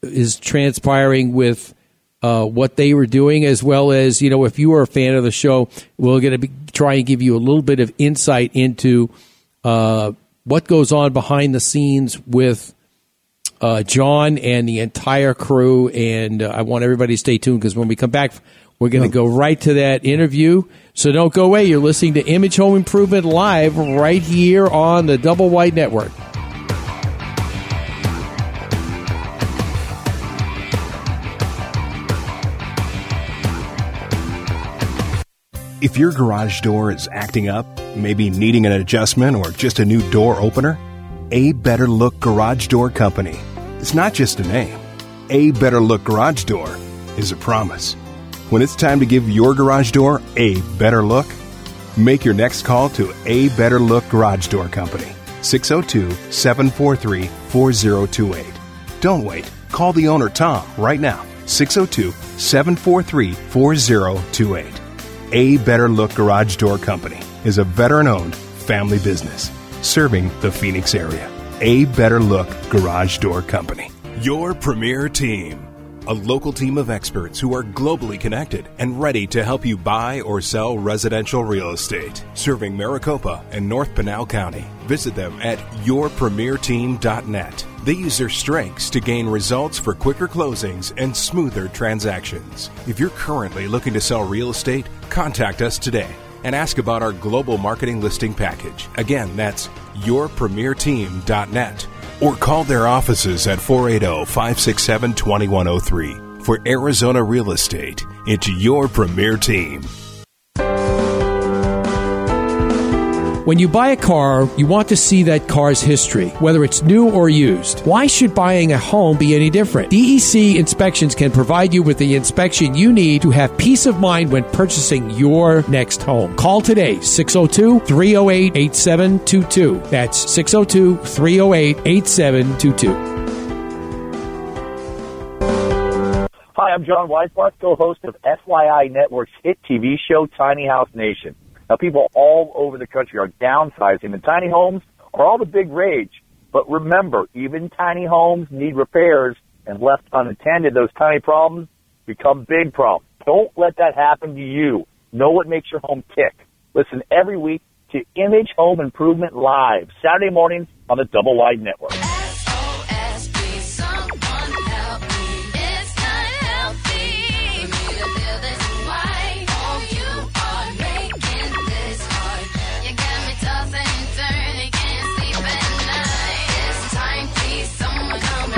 is transpiring with what they were doing, as well as, you know, if you are a fan of the show, we're going to try and give you a little bit of insight into what goes on behind the scenes with John and the entire crew. And I want everybody to stay tuned, because when we come back, we're going to go right to that interview. So don't go away. You're listening to Image Home Improvement live right here on the Double Wide Network. If your garage door is acting up, maybe needing an adjustment or just a new door opener, A Better Look Garage Door Company. It's not just a name. A Better Look Garage Door is a promise. When it's time to give your garage door a better look, make your next call to A Better Look Garage Door Company, 602-743-4028. Don't wait. Call the owner, Tom, right now, 602-743-4028. A Better Look Garage Door Company is a veteran-owned family business serving the Phoenix area. A Better Look Garage Door Company. Your Premier Team, a local team of experts who are globally connected and ready to help you buy or sell residential real estate, serving Maricopa and North Pinal County. Visit them at yourpremierteam.net. They use their strengths to gain results for quicker closings and smoother transactions. If you're currently looking to sell real estate, contact us today and ask about our global marketing listing package. Again, that's yourpremierteam.net. Or call their offices at 480-567-2103. For Arizona real estate, it's Your Premier Team. When you buy a car, you want to see that car's history, whether it's new or used. Why should buying a home be any different? DEC Inspections can provide you with the inspection you need to have peace of mind when purchasing your next home. Call today, 602-308-8722. That's 602-308-8722. Hi, I'm John Weisbarth, co-host of FYI Network's hit TV show, Tiny House Nation. Now, people all over the country are downsizing, and tiny homes are all the big rage. But remember, even tiny homes need repairs, and left unattended, those tiny problems become big problems. Don't let that happen to you. Know what makes your home tick. Listen every week to Image Home Improvement Live, Saturday mornings on the Double Wide Network.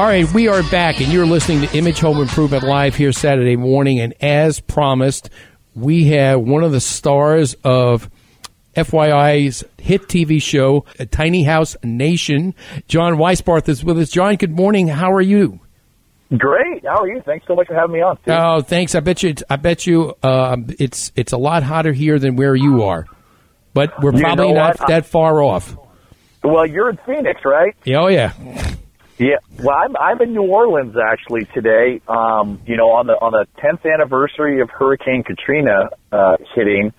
All right, we are back, and you're listening to Image Home Improvement Live here Saturday morning. And as promised, we have one of the stars of FYI's hit TV show, Tiny House Nation. John Weisbarth is with us. John, good morning. How are you? Great. How are you? Thanks so much for having me on, Steve. Oh, thanks. I bet you, it's a lot hotter here than where you are, but we're probably not that far off. Well, you're in Phoenix, right? Oh, yeah. Yeah, well, I'm in New Orleans actually today. On the 10th anniversary of Hurricane Katrina hitting,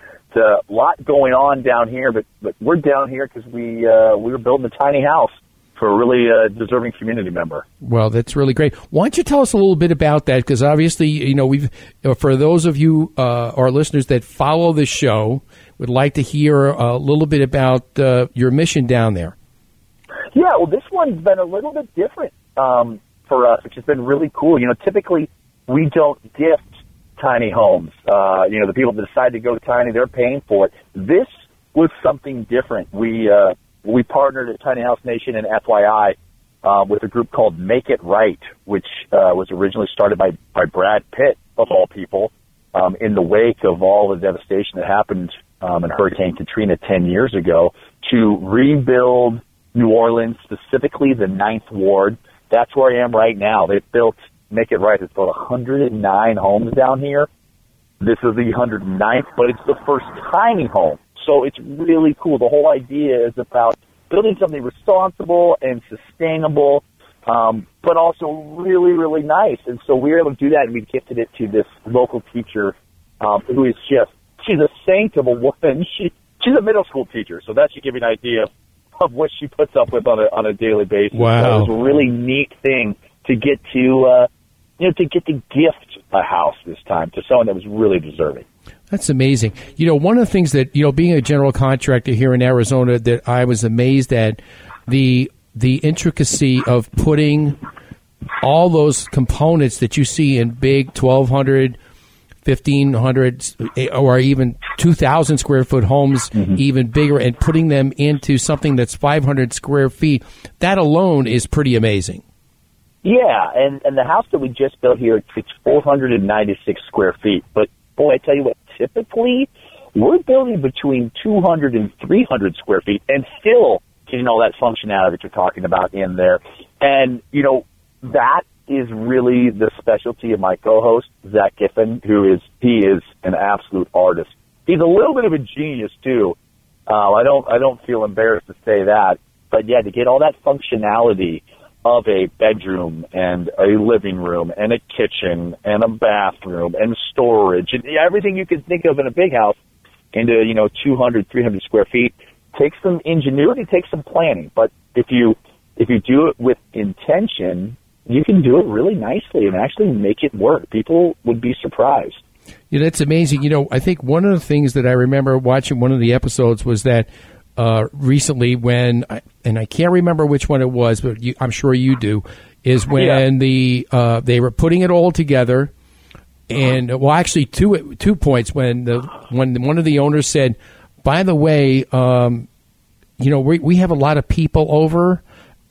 lot going on down here, but we're down here because we were building a tiny house for a really deserving community member. Well, that's really great. Why don't you tell us a little bit about that? Because obviously, you know, we've for those of you, our listeners that follow the show, would like to hear a little bit about your mission down there. Yeah, well, this one's been a little bit different for us, which has been really cool. You know, typically we don't gift tiny homes. You know, the people that decide to go tiny, they're paying for it. This was something different. We partnered at Tiny House Nation and FYI with a group called Make It Right, which was originally started by Brad Pitt, of all people, in the wake of all the devastation that happened in Hurricane Katrina 10 years ago, to rebuild New Orleans, specifically the 9th Ward. That's where I am right now. They've built, Make It Right, it's built 109 homes down here. This is the 109th, but it's the first tiny home. So it's really cool. The whole idea is about building something responsible and sustainable, but also really, really nice. And so we were able to do that, and we gifted it to this local teacher who is just, she's a saint of a woman. She's a middle school teacher, so that should give you an idea of what she puts up with on a daily basis. Wow. So it was a really neat thing to get to, to get to gift a house this time to someone that was really deserving. That's amazing. You know, one of the things that, you know, being a general contractor here in Arizona, that I was amazed at the intricacy of putting all those components that you see in big 1,200, 1,500, or even 2,000 square foot homes, mm-hmm. even bigger, and putting them into something that's 500 square feet. That alone is pretty amazing. Yeah, and the house that we just built here, it's 496 square feet. But, boy, I tell you what, typically we're building between 200 and 300 square feet and still getting all that functionality that you're talking about in there. And, you know, that is really the specialty of my co-host, Zach Giffen, he is an absolute artist. He's a little bit of a genius, too. I don't feel embarrassed to say that. But, yeah, to get all that functionality of a bedroom and a living room and a kitchen and a bathroom and storage and everything you can think of in a big house into, 200, 300 square feet, takes some ingenuity, takes some planning. But if you do it with intention, you can do it really nicely and actually make it work. People would be surprised. Yeah, that's amazing. You know, I think one of the things that I remember watching one of the episodes was that recently when, I can't remember which one it was, but I'm sure you do, is when they were putting it all together. And, well, actually two points when one of the owners said, by the way, we have a lot of people over.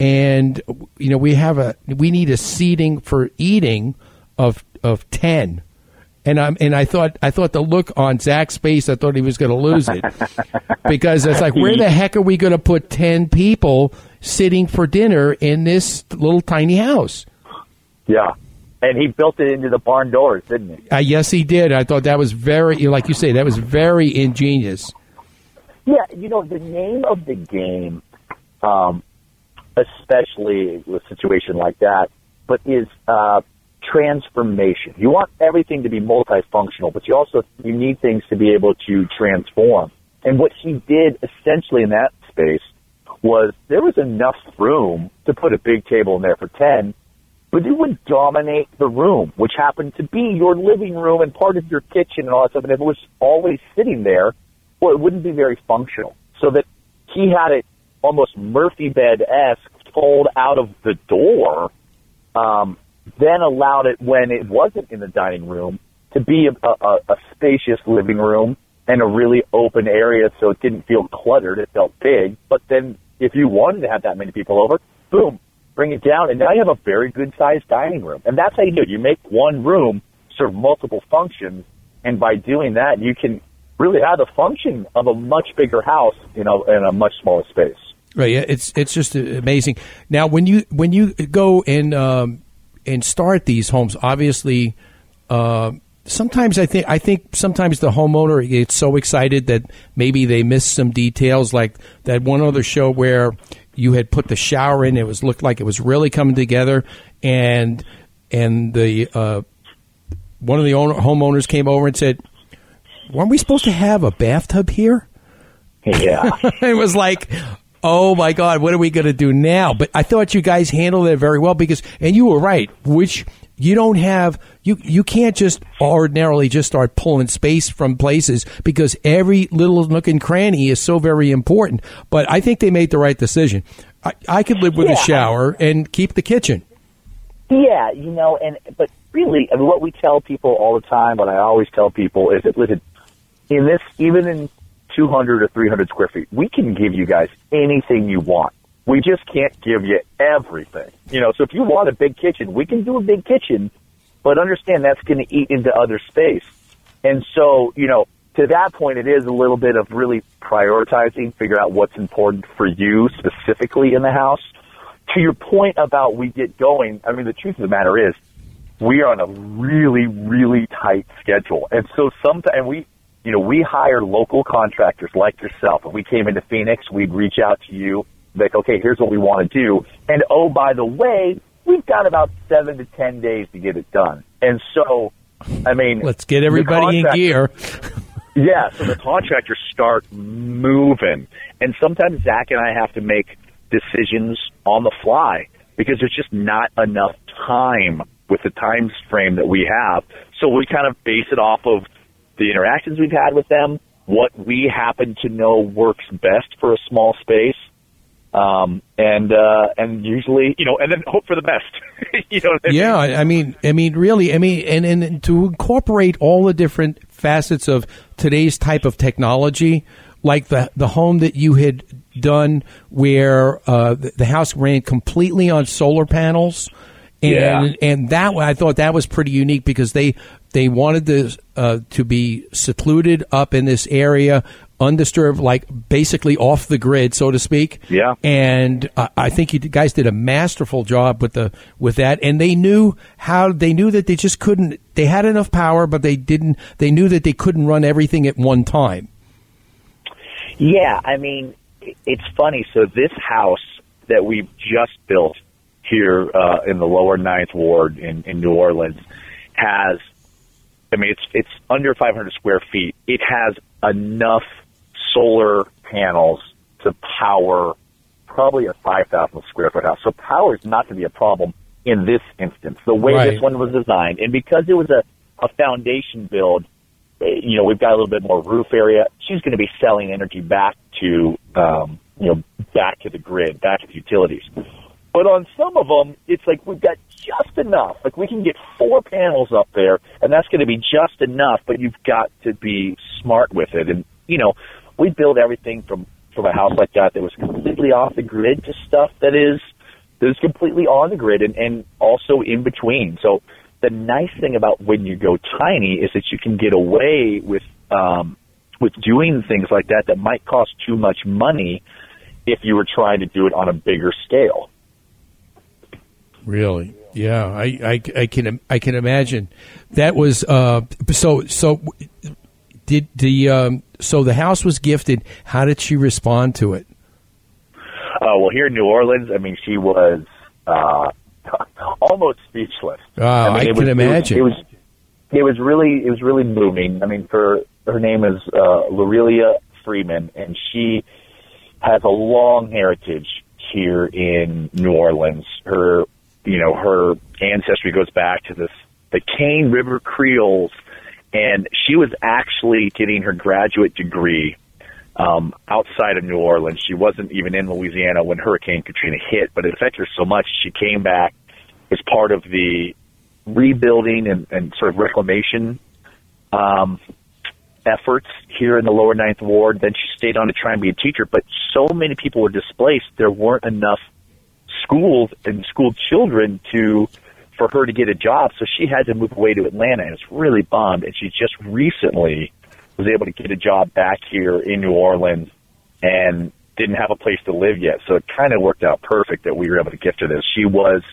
And we need a seating for eating of 10, and I thought the look on Zach's face, I thought he was going to lose it, because it's like, where the heck are we going to put 10 people sitting for dinner in this little tiny house? Yeah, and he built it into the barn doors, didn't he? Yes, he did. I thought that was very, like you say, that was very ingenious. Yeah, the name of the game. Especially with a situation like that, but is transformation. You want everything to be multifunctional, but you need things to be able to transform. And what he did essentially in that space was, there was enough room to put a big table in there for 10, but it would dominate the room, which happened to be your living room and part of your kitchen and all that stuff. And if it was always sitting there, well, it wouldn't be very functional. So that he had it almost Murphy bed-esque fold out of the door, then allowed it, when it wasn't in the dining room, to be a spacious living room and a really open area, so it didn't feel cluttered, it felt big. But then if you wanted to have that many people over, boom, bring it down, and now you have a very good-sized dining room. And that's how you do it. You make one room serve multiple functions, and by doing that, you can really have the function of a much bigger house in a much smaller space. Right, yeah, it's just amazing. Now, when you go and start these homes, obviously, sometimes I think sometimes the homeowner gets so excited that maybe they miss some details, like that one other show where you had put the shower in. It was looked like it was really coming together, and the one of the homeowners came over and said, weren't we supposed to have a bathtub here? Yeah. It was like, oh, my God, what are we going to do now? But I thought you guys handled it very well because, and you were right, which you don't have, you can't just ordinarily just start pulling space from places because every little nook and cranny is so very important. But I think they made the right decision. I could live with a shower and keep the kitchen. Yeah, you know, but really, I mean, what we tell people all the time, what I always tell people is that, listen, in this, even in 200 or 300 square feet, we can give you guys anything you want. We just can't give you everything. You know, so if you want a big kitchen, we can do a big kitchen, but understand that's going to eat into other space. And so, you know, to that point, it is a little bit of really prioritizing, figure out what's important for you specifically in the house. To your point about we get going, I mean, the truth of the matter is we are on a really, really tight schedule. And so sometimes we hire local contractors like yourself. If we came into Phoenix, we'd reach out to you, like, okay, here's what we want to do. And, oh, by the way, we've got about 7 to 10 days to get it done. And so, I mean, let's get everybody in gear. Yeah, so the contractors start moving. And sometimes Zach and I have to make decisions on the fly because there's just not enough time with the time frame that we have. So we kind of base it off of the interactions we've had with them, what we happen to know works best for a small space, and usually, you know, and then hope for the best. You know what I mean? Yeah, I mean, really, and to incorporate all the different facets of today's type of technology, like the home that you had done where the house ran completely on solar panels. And that I thought that was pretty unique because they wanted to be secluded up in this area, undisturbed, like basically off the grid, so to speak. Yeah. And I think you guys did a masterful job with that. And they knew that they just couldn't. They had enough power, but they didn't. They knew that they couldn't run everything at one time. Yeah, I mean, it's funny. So this house that we've just built here in the lower Ninth Ward in New Orleans has, I mean, it's under 500 square feet. It has enough solar panels to power probably a 5,000 square foot house. So power is not going to be a problem in this instance. The way this one was designed, and because it was a foundation build, you know, we've got a little bit more roof area. She's going to be selling energy back to back to the grid, back to the utilities. But on some of them, it's like we've got just enough. Like we can get 4 panels up there, and that's going to be just enough, but you've got to be smart with it. And, you know, we build everything from a house like that was completely off the grid to stuff that is completely on the grid and also in between. So the nice thing about when you go tiny is that you can get away with doing things like that might cost too much money if you were trying to do it on a bigger scale. Really? Yeah, I can imagine. That was so. Did the so the house was gifted? How did she respond to it? Well, here in New Orleans, I mean, she was almost speechless. I can imagine. It was really moving. I mean, her name is Lorelia Freeman, and she has a long heritage here in New Orleans. Her ancestry goes back to the Cane River Creoles, and she was actually getting her graduate degree outside of New Orleans. She wasn't even in Louisiana when Hurricane Katrina hit, but it affected her so much she came back as part of the rebuilding and sort of reclamation efforts here in the lower Ninth Ward. Then she stayed on to try and be a teacher, but so many people were displaced, there weren't enough schools and school children for her to get a job, so she had to move away to Atlanta, and it's really bummed. And she just recently was able to get a job back here in New Orleans and didn't have a place to live yet, so it kind of worked out perfect that we were able to gift her this. She was,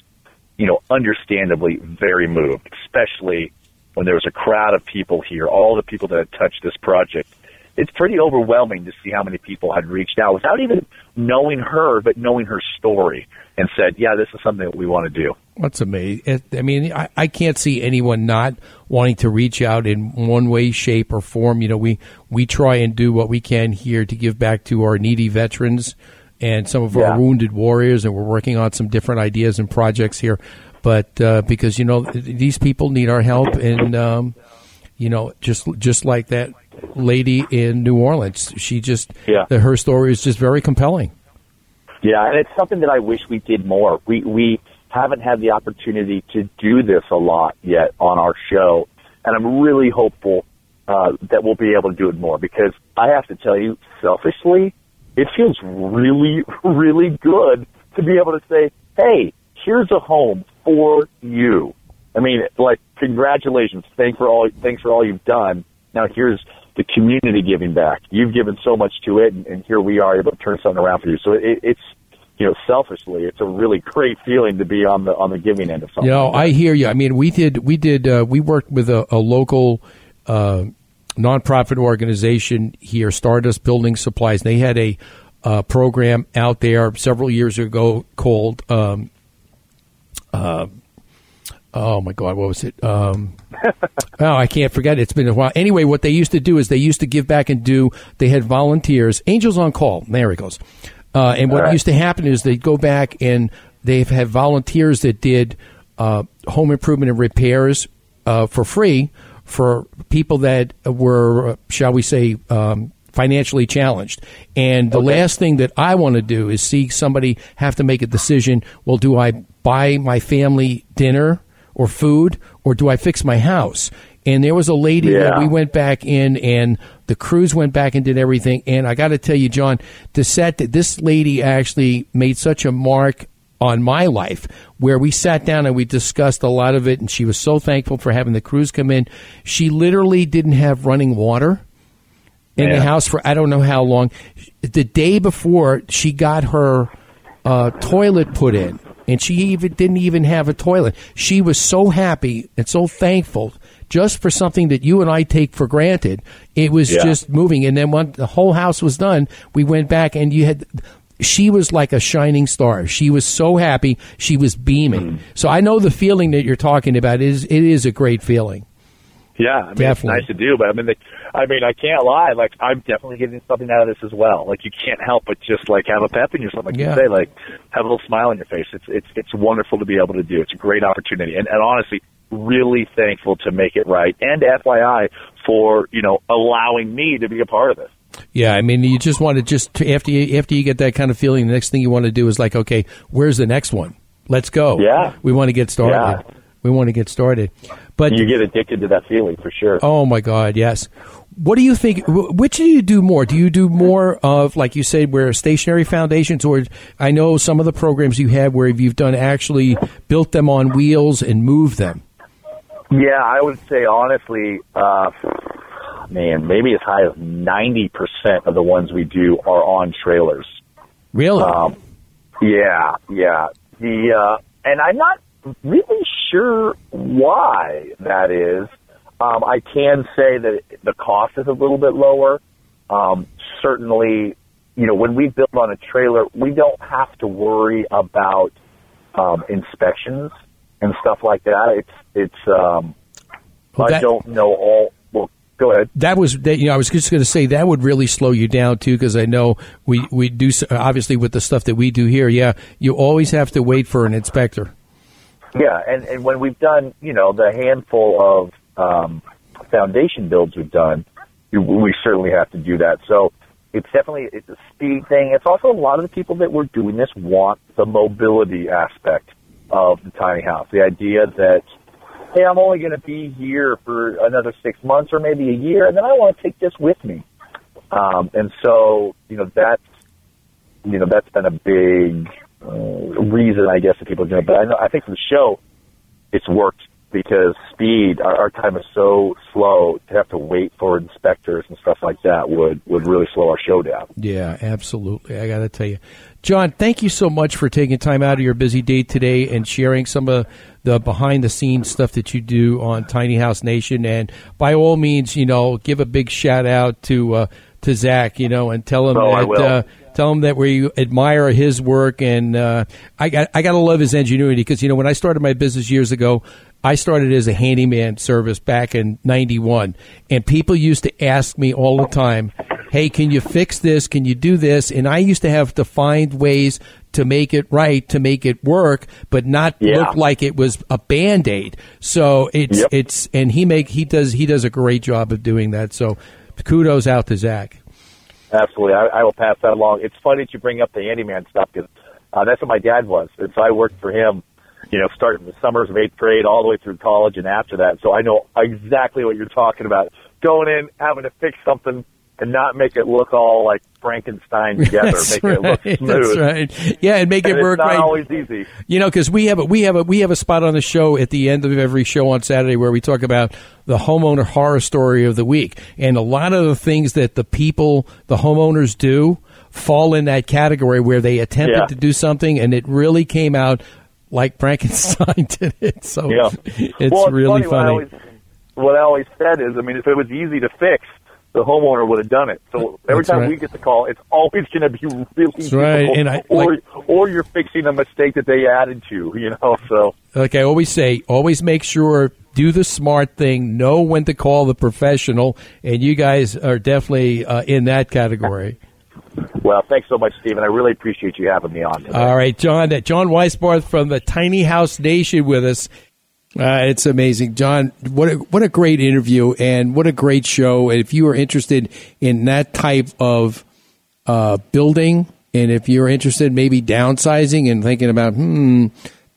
you know, understandably very moved, especially when there was a crowd of people here, all the people that had touched this project it's pretty overwhelming to see how many people had reached out without even knowing her, but knowing her story, and said, yeah, this is something that we want to do. That's amazing. I mean, I can't see anyone not wanting to reach out in one way, shape, or form. You know, we try and do what we can here to give back to our needy veterans and some of our wounded warriors, and we're working on some different ideas and projects here. But because, you know, these people need our help, and, you know, just like that lady in New Orleans, she just her story is just very compelling. Yeah, and it's something that I wish we did more. We haven't had the opportunity to do this a lot yet on our show, and I'm really hopeful that we'll be able to do it more, because I have to tell you, selfishly, it feels really, really good to be able to say, hey, here's a home for you. I mean, like, congratulations. Thanks for all you've done. Now here's the community giving back. You've given so much to it, and here we are able to turn something around for you. So it's, you know, selfishly, it's a really great feeling to be on the giving end of something. You know, I hear you. I mean, we worked with a local nonprofit organization here, Stardust Building Supplies. They had a program out there several years ago called, oh my God, what was it? I can't forget. It's been a while. Anyway, what they used to do is they used to give back and do. They had volunteers, Angels on Call. There it goes. And what used to happen is they'd go back and they've had volunteers that did home improvement and repairs for free for people that were, shall we say, financially challenged. And the last thing that I want to do is see somebody have to make a decision. Well, do I buy my family dinner or food, or do I fix my house? And there was a lady that we went back in, and the crews went back and did everything. And I got to tell you, John, this lady actually made such a mark on my life, where we sat down and we discussed a lot of it, and she was so thankful for having the crews come in. She literally didn't have running water in the house for I don't know how long. The day before, she got her toilet put in. And she didn't even have a toilet. She was so happy and so thankful just for something that you and I take for granted. It was just moving. And then when the whole house was done, we went back, and she was like a shining star. She was so happy. She was beaming. So I know the feeling that you're talking about. It is a great feeling. Yeah, I mean, definitely. It's nice to do, but I mean, I can't lie. Like, I'm definitely getting something out of this as well. Like, you can't help but just like have a pep in yourself, like you say, like have a little smile on your face. It's wonderful to be able to do. It's a great opportunity, and honestly, really thankful to Make It Right and FYI for, you know, allowing me to be a part of this. Yeah, I mean, you just want to after you get that kind of feeling, the next thing you want to do is like, okay, where's the next one? Let's go. Yeah, we want to get started. Yeah. We want to get started. But you get addicted to that feeling for sure. Oh, my God, yes. What do you think? Which do you do more? Do you do more of, like you said, where stationary foundations, or I know some of the programs you have where you've done actually built them on wheels and moved them? Yeah, I would say, honestly, maybe as high as 90% of the ones we do are on trailers. Really? Yeah. And I'm not really sure why that is. I can say that the cost is a little bit lower. Certainly, you know, when we build on a trailer, we don't have to worry about inspections and stuff like that. I don't know all. Well, go ahead. I was just going to say that would really slow you down too, because I know we do, obviously, with the stuff that we do here. Yeah, you always have to wait for an inspector. Yeah, and when we've done, you know, the handful of foundation builds we've done, we certainly have to do that. So it's a speed thing. It's also a lot of the people that we're doing this want the mobility aspect of the tiny house. The idea that, hey, I'm only going to be here for another 6 months or maybe a year, and then I want to take this with me. And so, you know, that's been a big reason, I guess, that people are doing it. But I think for the show, it's worked because speed, our time is so slow, to have to wait for inspectors and stuff like that would really slow our show down. Yeah, absolutely. I got to tell you. John, thank you so much for taking time out of your busy day today and sharing some of the behind-the-scenes stuff that you do on Tiny House Nation. And by all means, you know, give a big shout-out to to Zach, you know, and tell him that we admire his work. And I gotta love his ingenuity, because, you know, when I started my business years ago, I started as a handyman service back in 91, and people used to ask me all the time, hey, can you fix this? Can you do this? And I used to have to find ways to make it right, to make it work, but not look like it was a Band-Aid. So he does a great job of doing that. So kudos out to Zach. Absolutely. I will pass that along. It's funny that you bring up the handyman stuff, because that's what my dad was. And so I worked for him, you know, starting the summers of eighth grade all the way through college and after that. So I know exactly what you're talking about. Going in, having to fix something, and not make it look all like Frankenstein together. It look smooth. That's right. Yeah, and make it work right. It's not always easy. You know, because we have a spot on the show at the end of every show on Saturday where we talk about the homeowner horror story of the week. And a lot of the things that the homeowners do fall in that category where they attempted to do something and it really came out like Frankenstein did it. So it's really funny. What I always said is, I mean, if it was easy to fix, the homeowner would have done it. So every time we get the call, it's always going to be really difficult, or you're fixing a mistake that they added to, you know. So, like I always say, always make sure, do the smart thing, know when to call the professional, and you guys are definitely in that category. Well, thanks so much, Stephen. I really appreciate you having me on today. All right, John Weisbarth from the Tiny House Nation with us. It's amazing, John. What a great interview and what a great show. And if you are interested in that type of building, and if you're interested maybe downsizing and thinking about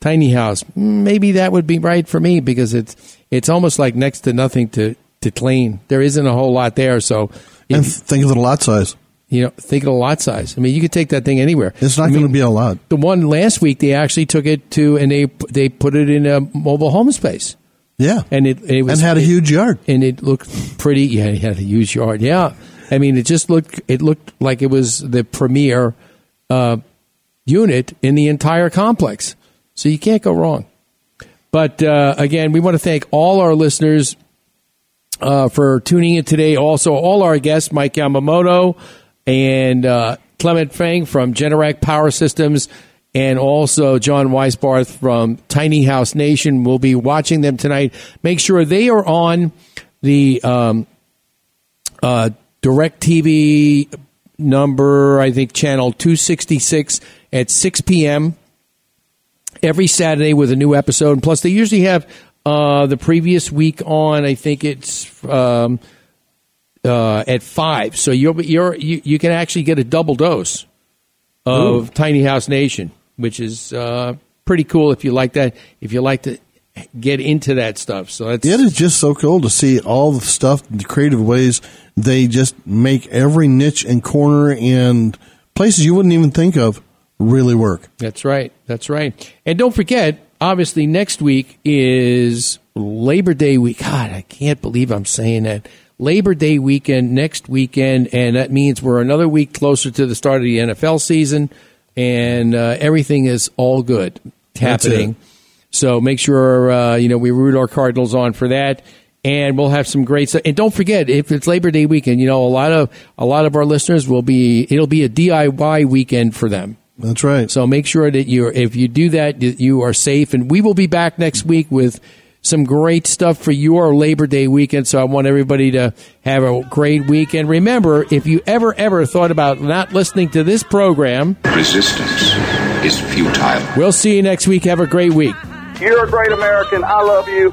tiny house, maybe that would be right for me, because it's almost like next to nothing to clean. There isn't a whole lot there. So, think of the lot size. You know, think of the lot size. I mean, you could take that thing anywhere. It's not going to be a lot. The one last week, they actually took it to, and they put it in a mobile home space. Yeah. And it had a huge yard. And it looked pretty. Yeah, it had a huge yard. Yeah. I mean, it just looked like it was the premier unit in the entire complex. So you can't go wrong. But, again, we want to thank all our listeners for tuning in today. Also, all our guests, Mike Yamamoto, and Clement Feng from Generac Power Systems, and also John Weisbarth from Tiny House Nation. We'll be watching them tonight. Make sure they are on the DirecTV number, I think, channel 266 at 6 p.m. every Saturday with a new episode. And plus, they usually have the previous week on, I think it's at 5, so you can actually get a double dose of Tiny House Nation, which is pretty cool if you like that. If you like to get into that stuff, so it is just so cool to see all the stuff, the creative ways they just make every niche and corner and places you wouldn't even think of really work. That's right. That's right. And don't forget, obviously, next week is Labor Day week. God, I can't believe I'm saying that. Labor Day weekend, next weekend, and that means we're another week closer to the start of the NFL season, and everything is all good happening. So make sure, we root our Cardinals on for that, and we'll have some great stuff. And don't forget, if it's Labor Day weekend, you know, a lot of our listeners it'll be a DIY weekend for them. That's right. So make sure that if you do that, you are safe. And we will be back next week with some great stuff for your Labor Day weekend. So I want everybody to have a great weekend. Remember, if you ever thought about not listening to this program, resistance is futile. We'll see you next week. Have a great week. You're a great American. I love you.